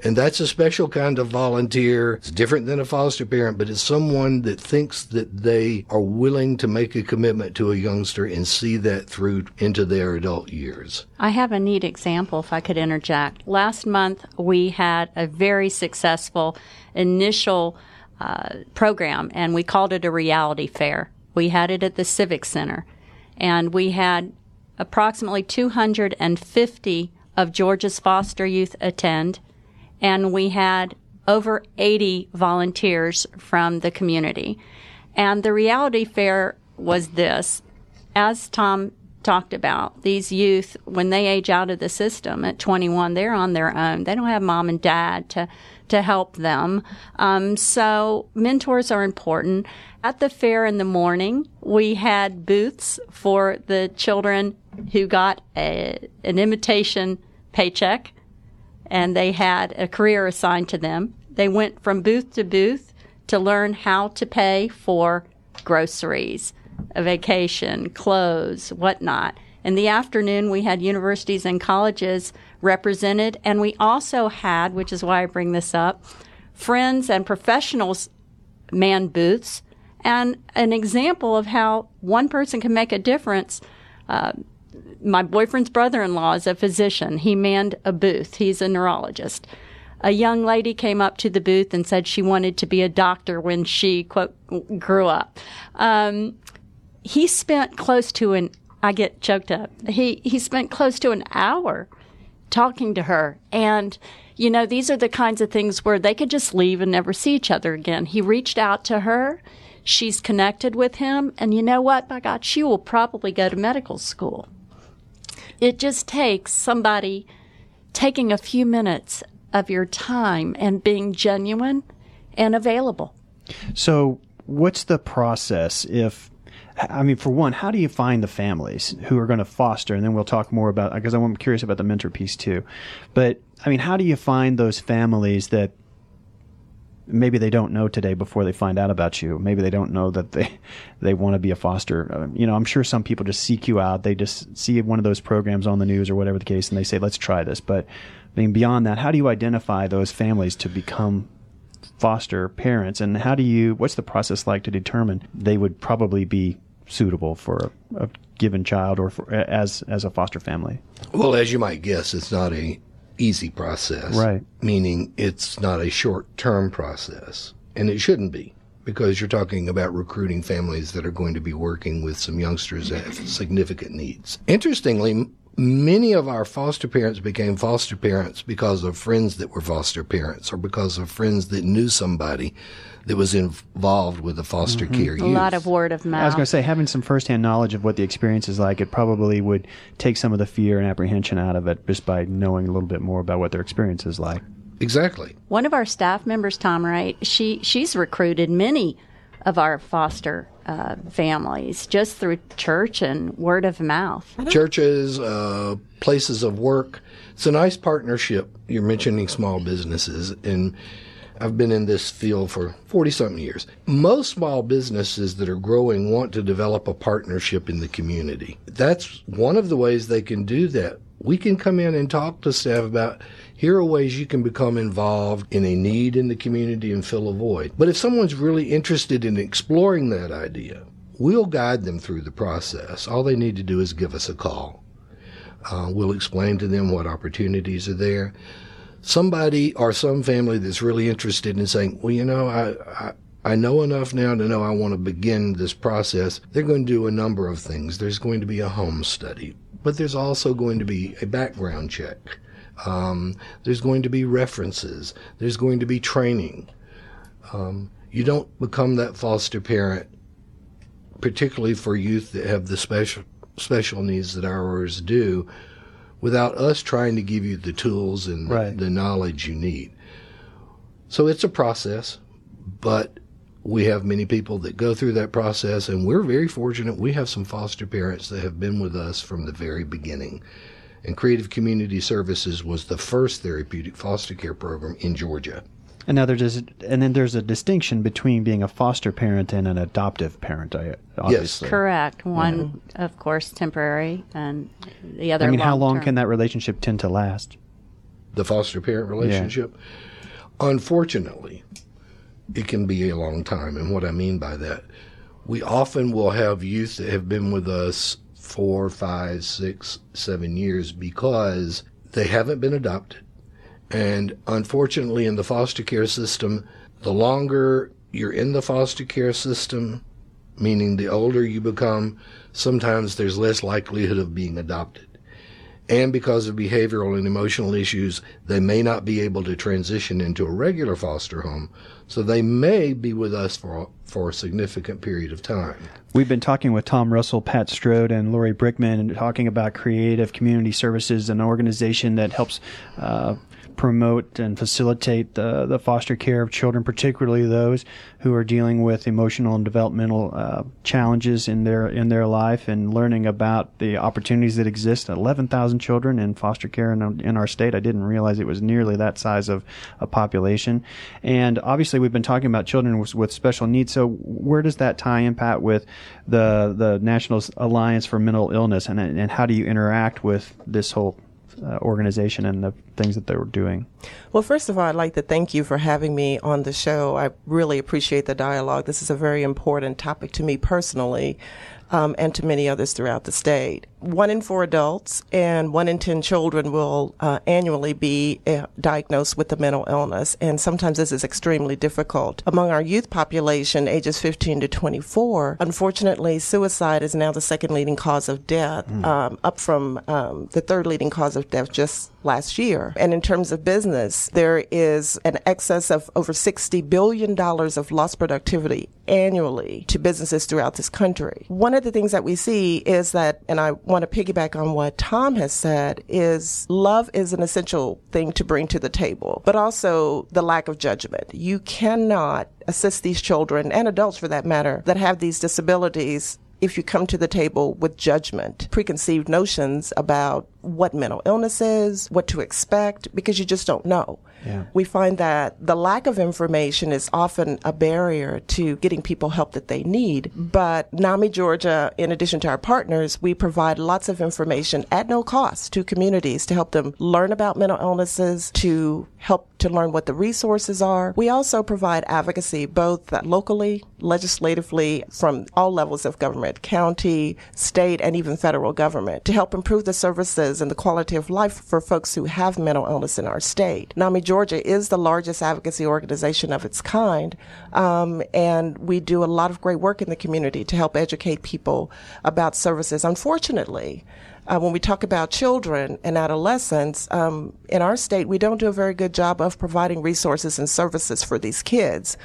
And that's a special kind of volunteer. It's different than a foster parent, but it's someone that thinks that they are willing to make a commitment to a youngster and see that through into their adult years. I have a neat example, if I could interject. Last month, we had a very successful initial program, and we called it a reality fair. We had it at the Civic Center, and we had approximately 250 of Georgia's foster youth attend, and we had over 80 volunteers from the community. And the reality fair was this. As Tom talked about, these youth, when they age out of the system at 21, they're on their own. They don't have mom and dad to help them. So mentors are important. At the fair in the morning, we had booths for the children who got an imitation paycheck, and they had a career assigned to them. They went from booth to booth to learn how to pay for groceries, a vacation, clothes, whatnot. In the afternoon, we had universities and colleges represented, and we also had, which is why I bring this up, friends and professionals man booths, and an example of how one person can make a difference. My boyfriend's brother-in-law is a physician. He manned a booth. He's a neurologist. A young lady came up to the booth and said she wanted to be a doctor when she, quote, grew up. He spent close to He spent close to an hour talking to her. And, you know, these are the kinds of things where they could just leave and never see each other again. He reached out to her. She's connected with him. And you know what? By God, she will probably go to medical school. It just takes somebody taking a few minutes of your time and being genuine and available. So what's the process for one, how do you find the families who are going to foster? And then we'll talk more about, because I'm curious about the mentor piece too. But, I mean, how do you find those families that maybe they don't know today before they find out about you. Maybe they don't know that they want to be a foster. You know, I'm sure some people just seek you out. They just see one of those programs on the news or whatever the case, and they say, let's try this. But I mean, beyond that, how do you identify those families to become foster parents? And how do you, what's the process like to determine they would probably be suitable for a given child or for, as a foster family? Well, as you might guess, it's not a easy process, right? Meaning it's not a short-term process, and it shouldn't be, because you're talking about recruiting families that are going to be working with some youngsters that have significant needs. Interestingly, many of our foster parents became foster parents because of friends that were foster parents, or because of friends that knew somebody that was involved with the foster care youth. A lot of word of mouth. I was going to say, having some firsthand knowledge of what the experience is like, it probably would take some of the fear and apprehension out of it just by knowing a little bit more about what their experience is like. Exactly. One of our staff members, Tom Wright, she's recruited many of our foster families just through church and word of mouth. Churches, places of work. It's a nice partnership. You're mentioning small businesses, and I've been in this field for 40-something years. Most small businesses that are growing want to develop a partnership in the community. That's one of the ways they can do that. We can come in and talk to staff about, here are ways you can become involved in a need in the community and fill a void. But if someone's really interested in exploring that idea, we'll guide them through the process. All they need to do is give us a call. We'll explain to them what opportunities are there. Somebody or some family that's really interested in saying, well, you know, I know enough now to know I want to begin this process. They're going to do a number of things. There's going to be a home study, but there's also going to be a background check. There's going to be references. There's going to be training. You don't become that foster parent, particularly for youth that have the special needs that ours do, without us trying to give you the tools and the knowledge you need. So it's a process, but we have many people that go through that process, and we're very fortunate. We have some foster parents that have been with us from the very beginning. And Creative Community Services was the first therapeutic foster care program in Georgia. And now there's a distinction between being a foster parent and an adoptive parent, obviously. Yes, correct. One, of course, temporary, and the other. I mean, long-term. How long can that relationship tend to last? The foster parent relationship? Yeah. Unfortunately, it can be a long time. And what I mean by that, we often will have youth that have been with us 4, 5, 6, 7 years because they haven't been adopted. And unfortunately, in the foster care system, the longer you're in the foster care system, meaning the older you become, sometimes there's less likelihood of being adopted. And because of behavioral and emotional issues, they may not be able to transition into a regular foster home. So they may be with us for a significant period of time. We've been talking with Tom Russell, Pat Strode, and Lori Brickman, and talking about Creative Community Services, an organization that helps promote and facilitate the foster care of children, particularly those who are dealing with emotional and developmental challenges in their life, and learning about the opportunities that exist. 11,000 children in foster care in our state. I didn't realize it was nearly that size of a population. And obviously, we've been talking about children with special needs. So where does that tie in, Pat, with the National Alliance for Mental Illness, and how do you interact with this whole organization and the things that they were doing? Well, first of all, I'd like to thank you for having me on the show. I really appreciate the dialogue. This is a very important topic to me personally, and to many others throughout the state. 1 in 4 adults and 1 in 10 children will annually be diagnosed with a mental illness, and sometimes this is extremely difficult. Among our youth population, ages 15 to 24, unfortunately, suicide is now the second leading cause of death, up from the third leading cause of death just last year. And in terms of business, there is an excess of over $60 billion of lost productivity annually to businesses throughout this country. One of the things that we see is that, and I want to piggyback on what Tom has said, is love is an essential thing to bring to the table, but also the lack of judgment. You cannot assist these children, and adults for that matter, that have these disabilities if you come to the table with judgment, preconceived notions about what mental illness is, what to expect, because you just don't know. Yeah. We find that the lack of information is often a barrier to getting people help that they need. But NAMI Georgia, in addition to our partners, we provide lots of information at no cost to communities to help them learn about mental illnesses, to help to learn what the resources are. We also provide advocacy both locally, legislatively, from all levels of government, county, state, and even federal government, to help improve the services and the quality of life for folks who have mental illness in our state. NAMI Georgia is the largest advocacy organization of its kind, and we do a lot of great work in the community to help educate people about services. Unfortunately, when we talk about children and adolescents, in our state, we don't do a very good job of providing resources and services for these kids.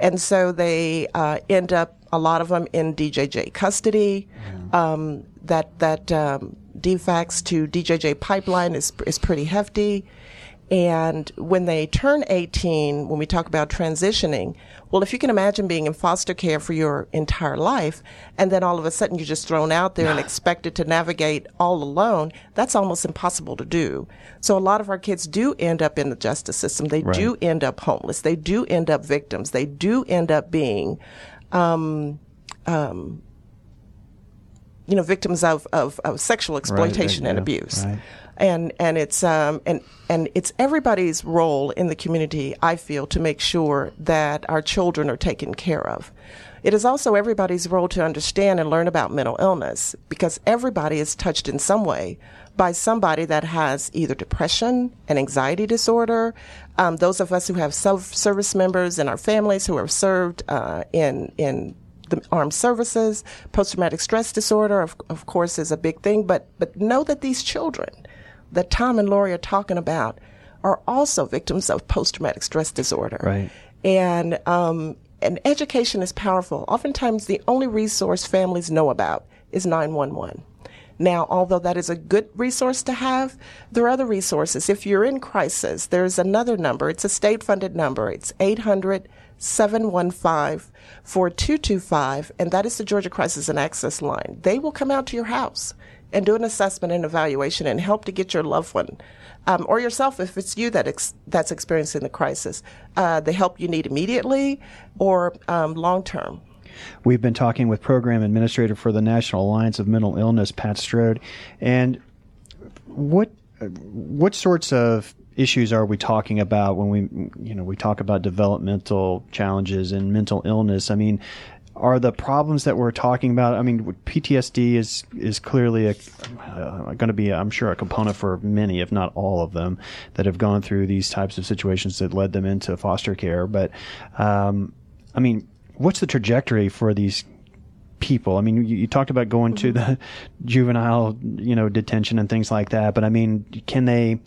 And so they end up, a lot of them, in DJJ custody. That DFACS to DJJ pipeline is pretty hefty. And when they turn 18, when we talk about transitioning, well, if you can imagine being in foster care for your entire life, and then all of a sudden you're just thrown out there and expected to navigate all alone, that's almost impossible to do. So a lot of our kids do end up in the justice system. They do end up homeless. They do end up victims. They do end up being victims of sexual exploitation and abuse. And it's everybody's role in the community, I feel, to make sure that our children are taken care of. It is also everybody's role to understand and learn about mental illness, because everybody is touched in some way by somebody that has either depression, an anxiety disorder. Those of us who have service members in our families who have served in the armed services, post-traumatic stress disorder, of course, is a big thing. But know that these children that Tom and Lori are talking about are also victims of post-traumatic stress disorder. Right. And education is powerful. Oftentimes, the only resource families know about is 911. Now, although that is a good resource to have, there are other resources. If you're in crisis, there's another number. It's a state-funded number. It's 800-715-4225, and that is the Georgia Crisis and Access Line. They will come out to your house and do an assessment and evaluation and help to get your loved one, or yourself if it's you that that's experiencing the crisis, the help you need immediately or long-term. We've been talking with Program Administrator for the National Alliance of Mental Illness, Pat Strode. And what sorts of issues are we talking about when we talk about developmental challenges and mental illness? I mean, are the problems that we're talking about? I mean, PTSD is clearly going to be, I'm sure, a component for many, if not all of them, that have gone through these types of situations that led them into foster care. But I mean, what's the trajectory for these people? I mean, you talked about going to the juvenile, detention and things like that. But I mean, can they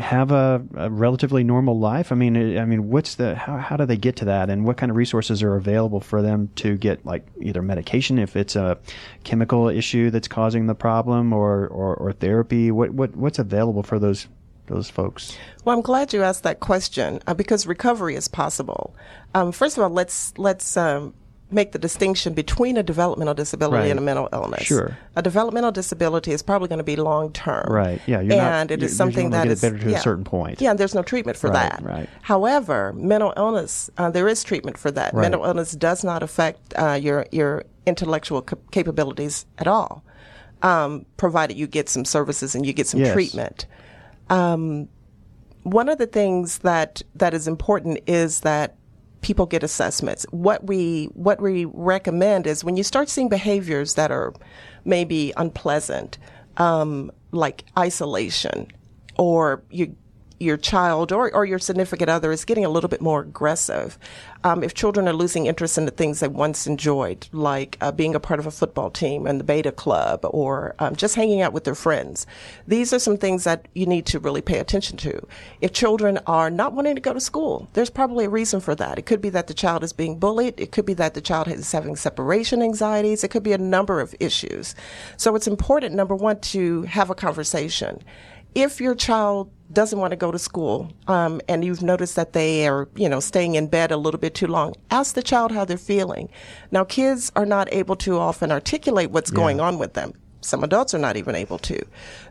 have a relatively normal life? I mean, how do they get to that? And what kind of resources are available for them to get, like, either medication if it's a chemical issue that's causing the problem, or therapy? What's available for those folks? Well, I'm glad you asked that question because recovery is possible. First of all, let's make the distinction between a developmental disability and a mental illness. Sure. A developmental disability is probably going to be long term. Right. Yeah. You're going to get better to a certain point. Yeah. And there's no treatment for that. Right. However, mental illness, there is treatment for that. Right. Mental illness does not affect your intellectual capabilities at all, provided you get some services and you get some treatment. One of the things that is important is that people get assessments. What we recommend is when you start seeing behaviors that are maybe unpleasant, like isolation, or your child or your significant other is getting a little bit more aggressive. If children are losing interest in the things they once enjoyed, like being a part of a football team and the beta club, or just hanging out with their friends, these are some things that you need to really pay attention to. If children are not wanting to go to school, there's probably a reason for that. It could be that the child is being bullied. It could be that the child is having separation anxieties. It could be a number of issues. So it's important, number one, to have a conversation. If your child doesn't want to go to school, and you've noticed that they are, staying in bed a little bit too long, ask the child how they're feeling. Now, kids are not able to often articulate what's going on with them. Some adults are not even able to.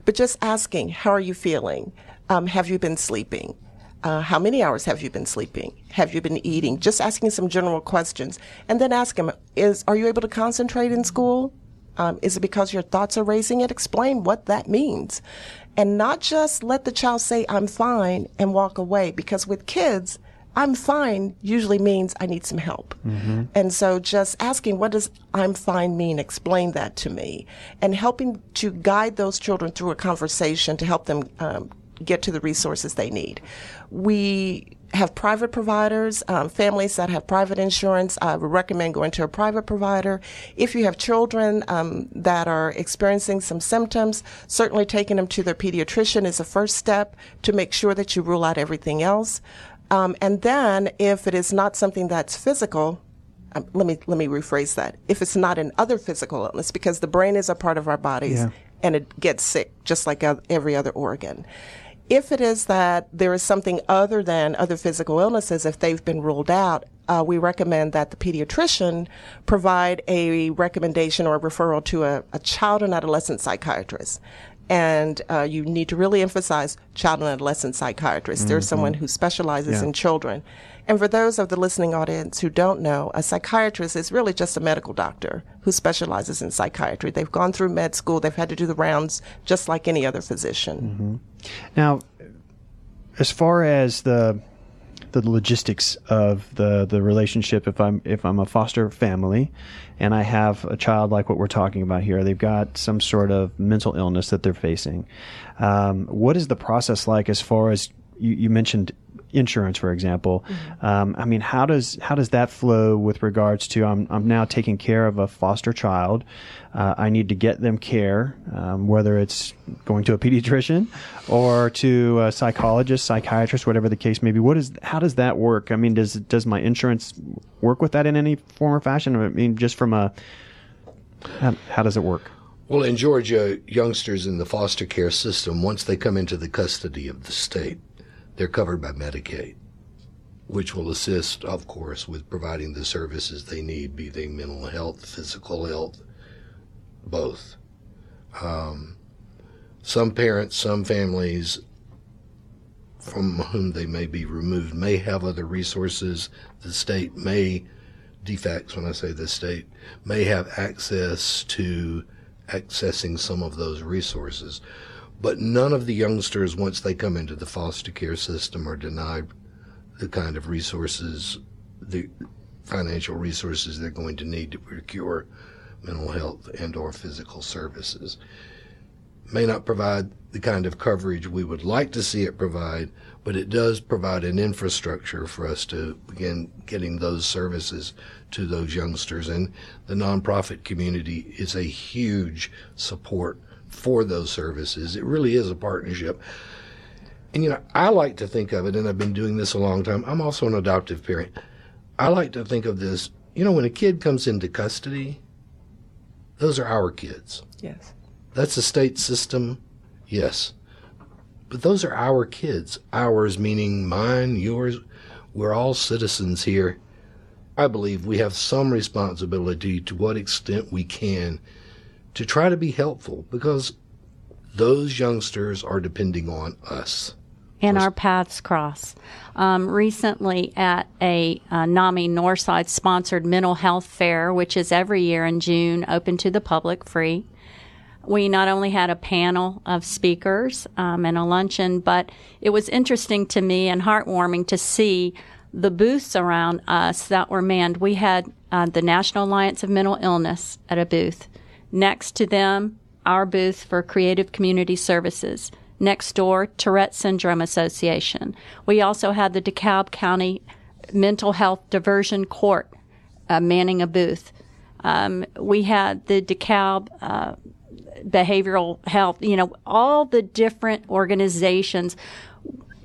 But just asking, how are you feeling? Have you been sleeping? How many hours have you been sleeping? Have you been eating? Just asking some general questions. And then ask them, are you able to concentrate in school? Is it because your thoughts are racing? And explain what that means. And not just let the child say, I'm fine, and walk away. Because with kids, I'm fine usually means I need some help. Mm-hmm. And so just asking, what does I'm fine mean? Explain that to me. And helping to guide those children through a conversation to help them get to the resources they need. We have private providers, families that have private insurance. I would recommend going to a private provider. If you have children that are experiencing some symptoms, certainly taking them to their pediatrician is a first step to make sure that you rule out everything else. And then if it is not something that's physical, let me rephrase that. If it's not an other physical illness, because the brain is a part of our bodies, yeah, and it gets sick just like every other organ. If it is that there is something other than other physical illnesses, if they've been ruled out, we recommend that the pediatrician provide a recommendation or a referral to a child and adolescent psychiatrist. And you need to really emphasize child and adolescent psychiatrist. Mm-hmm. There's someone who specializes, yeah, in children. And for those of the listening audience who don't know, a psychiatrist is really just a medical doctor who specializes in psychiatry. They've gone through med school. They've had to do the rounds just like any other physician. Mm-hmm. Now, as far as the logistics of the relationship, if I'm a foster family and I have a child like what we're talking about here, they've got some sort of mental illness that they're facing. What is the process like as far as you mentioned insurance, for example? Mm-hmm. I mean, how does that flow with regards to I'm now taking care of a foster child. I need to get them care, whether it's going to a pediatrician or to a psychologist, psychiatrist, whatever the case may be. How does that work? I mean, does my insurance work with that in any form or fashion? I mean, just from how does it work? Well, in Georgia, youngsters in the foster care system, once they come into the custody of the state, they're covered by Medicaid, which will assist, of course, with providing the services they need, be they mental health, physical health, both. Some parents, some families from whom they may be removed may have other resources. The state may, de facto when I say the state, may have access to accessing some of those resources. But none of the youngsters, once they come into the foster care system, are denied the kind of resources, the financial resources they're going to need to procure mental health and or physical services. May not provide the kind of coverage we would like to see it provide, but it does provide an infrastructure for us to begin getting those services to those youngsters. And the nonprofit community is a huge support for those services. It really is a partnership. And, you know, I like to think of it, and I've been doing this a long time. I'm also an adoptive parent. I like to think of this, you know, when a kid comes into custody, those are our kids. Yes. That's a state system, yes. But those are our kids. Ours meaning mine, yours. We're all citizens here. I believe we have some responsibility to what extent we can to try to be helpful, because those youngsters are depending on us. And our paths cross. Recently at a NAMI Northside-sponsored mental health fair, which is every year in June, open to the public, free, we not only had a panel of speakers and a luncheon, but it was interesting to me and heartwarming to see the booths around us that were manned. We had the National Alliance of Mental Illness at a booth. Next to them, our booth for Creative Community Services. Next door, Tourette Syndrome Association. We also had the DeKalb County Mental Health Diversion Court manning a booth. We had the DeKalb Behavioral Health, you know, all the different organizations.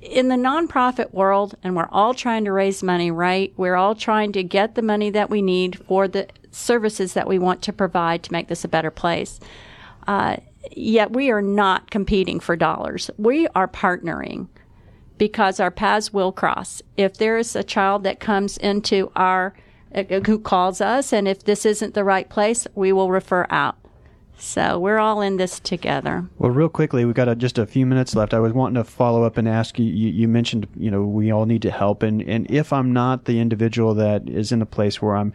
In the nonprofit world, and we're all trying to raise money, right? We're all trying to get the money that we need for the services that we want to provide to make this a better place. Yet we are not competing for dollars. We are partnering because our paths will cross. If there is a child that comes into who calls us, and if this isn't the right place, we will refer out. So we're all in this together. Well, real quickly, we've got just a few minutes left. I was wanting to follow up and ask you, you mentioned, you know, we all need to help. And if I'm not the individual that is in a place where I'm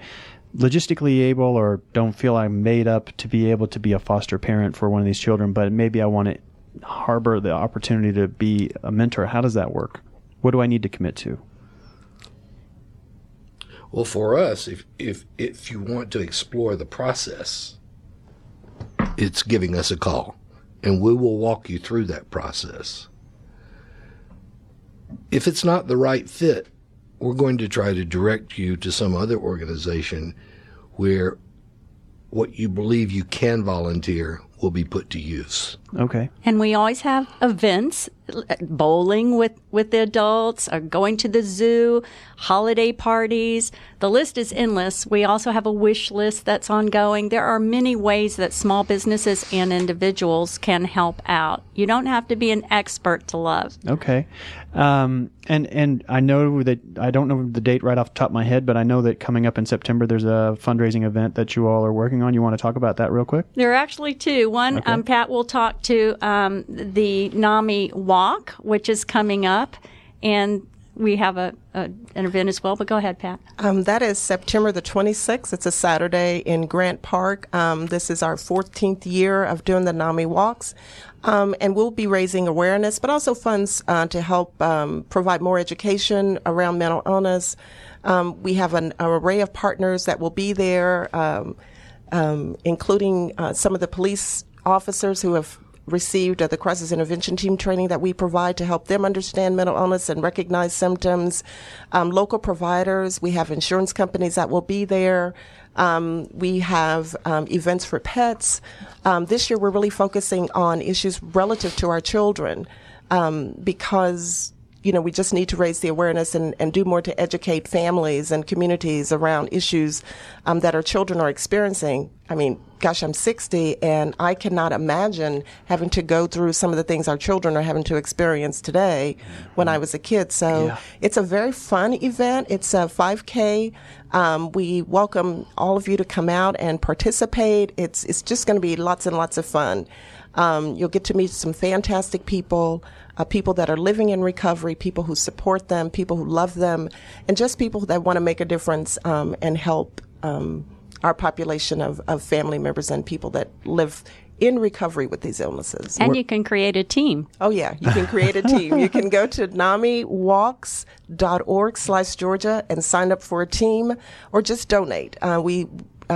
logistically able or don't feel I'm made up to be able to be a foster parent for one of these children, but maybe I want to harbor the opportunity to be a mentor, how does that work? What do I need to commit to? Well, for us, if you want to explore the process, it's giving us a call, and we will walk you through that process. If it's not the right fit, we're going to try to direct you to some other organization where what you believe you can volunteer will be put to use. Okay. And we always have events, bowling with the adults, or going to the zoo, holiday parties. The list is endless. We also have a wish list that's ongoing. There are many ways that small businesses and individuals can help out. You don't have to be an expert to love. Okay. And I know that, I don't know the date right off the top of my head, but I know that coming up in September, there's a fundraising event that you all are working on. You want to talk about that real quick? There are actually two. One, okay. Pat will talk to the NAMI Walk, which is coming up, and we have an event as well, but go ahead, Pat. That is September the 26th. It's a Saturday in Grant Park. This is our 14th year of doing the NAMI Walks, and we'll be raising awareness, but also funds to help provide more education around mental illness. We have an array of partners that will be there, including some of the police officers who have received the crisis intervention team training that we provide to help them understand mental illness and recognize symptoms. Local providers, we have insurance companies that will be there. We have events for pets. This year we're really focusing on issues relative to our children because, you know, we just need to raise the awareness and do more to educate families and communities around issues that our children are experiencing. I mean, gosh, I'm 60, and I cannot imagine having to go through some of the things our children are having to experience today when I was a kid. So yeah. It's a very fun event. It's a 5K. We welcome all of you to come out and participate. It's just going to be lots and lots of fun. You'll get to meet some fantastic people, people that are living in recovery, people who support them, people who love them, and just people that want to make a difference and help our population of family members and people that live in recovery with these illnesses. And you can create a team. Oh, yeah. You can create a team. You can go to namiwalks.org/Georgia and sign up for a team or just donate. We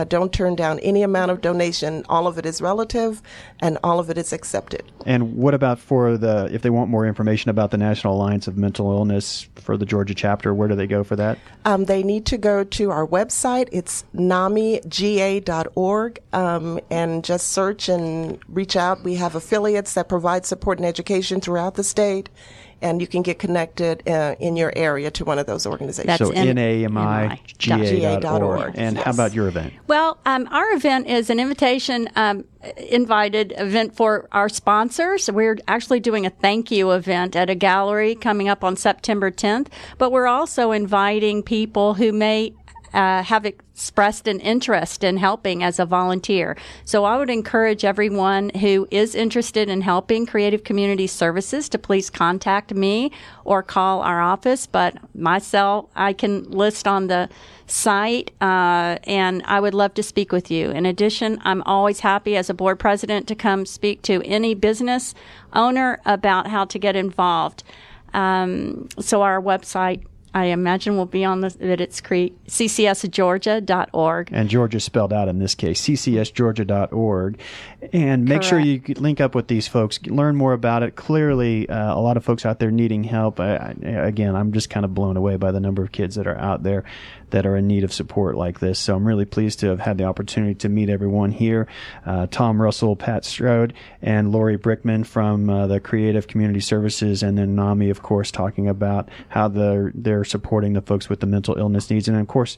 don't turn down any amount of donation. All of it is relative and all of it is accepted. And what about if they want more information about the National Alliance of Mental Illness for the Georgia chapter, where do they go for that? They need to go to our website. It's namiga.org and just search and reach out. We have affiliates that provide support and education throughout the state. And you can get connected in your area to one of those organizations. That's so NAMIGA.org. And yes. How about your event? Well, our event is an invited event for our sponsors. We're actually doing a thank you event at a gallery coming up on September 10th. But we're also inviting people who may have expressed an interest in helping as a volunteer. So I would encourage everyone who is interested in helping Creative Community Services to please contact me or call our office. But myself, I can list on the site, and I would love to speak with you. In addition, I'm always happy as a board president to come speak to any business owner about how to get involved. So our website, I imagine, we'll be on that. It's ccsgeorgia.org. And Georgia spelled out in this case, ccsgeorgia.org. And make Correct. Sure you link up with these folks, learn more about it. Clearly, a lot of folks out there needing help. Again, I'm just kind of blown away by the number of kids that are out there that are in need of support like this. So I'm really pleased to have had the opportunity to meet everyone here. Tom Russell, Pat Strode, and Lori Brickman from the Creative Community Services, and then NAMI, of course, talking about how they're supporting the folks with the mental illness needs. And, of course,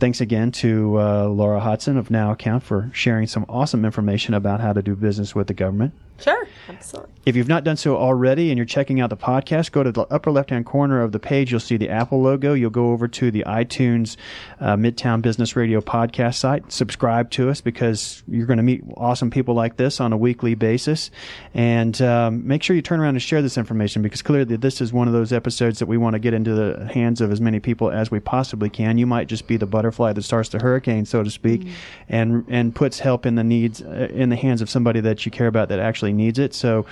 thanks again to Laura Hodson of NowAccount for sharing some awesome information about how to do business with the government. Sure, absolutely. If you've not done so already and you're checking out the podcast, go to the upper left-hand corner of the page. You'll see the Apple logo. You'll go over to the iTunes Midtown Business Radio podcast site. Subscribe to us because you're going to meet awesome people like this on a weekly basis. And make sure you turn around and share this information because clearly this is one of those episodes that we want to get into the hands of as many people as we possibly can. You might just be the butterfly that starts the hurricane, so to speak, and puts help in the needs in the hands of somebody that you care about that actually needs it. So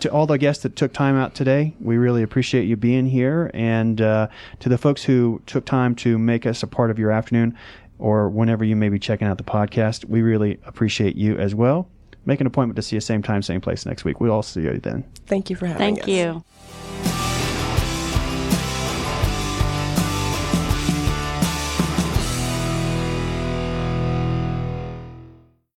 to all the guests that took time out today, we really appreciate you being here. And to the folks who took time to make us a part of your afternoon or whenever you may be checking out the podcast, we really appreciate you as well. Make an appointment to see you same time, same place next week. We'll all see you then. Thank you for having us. Thank you.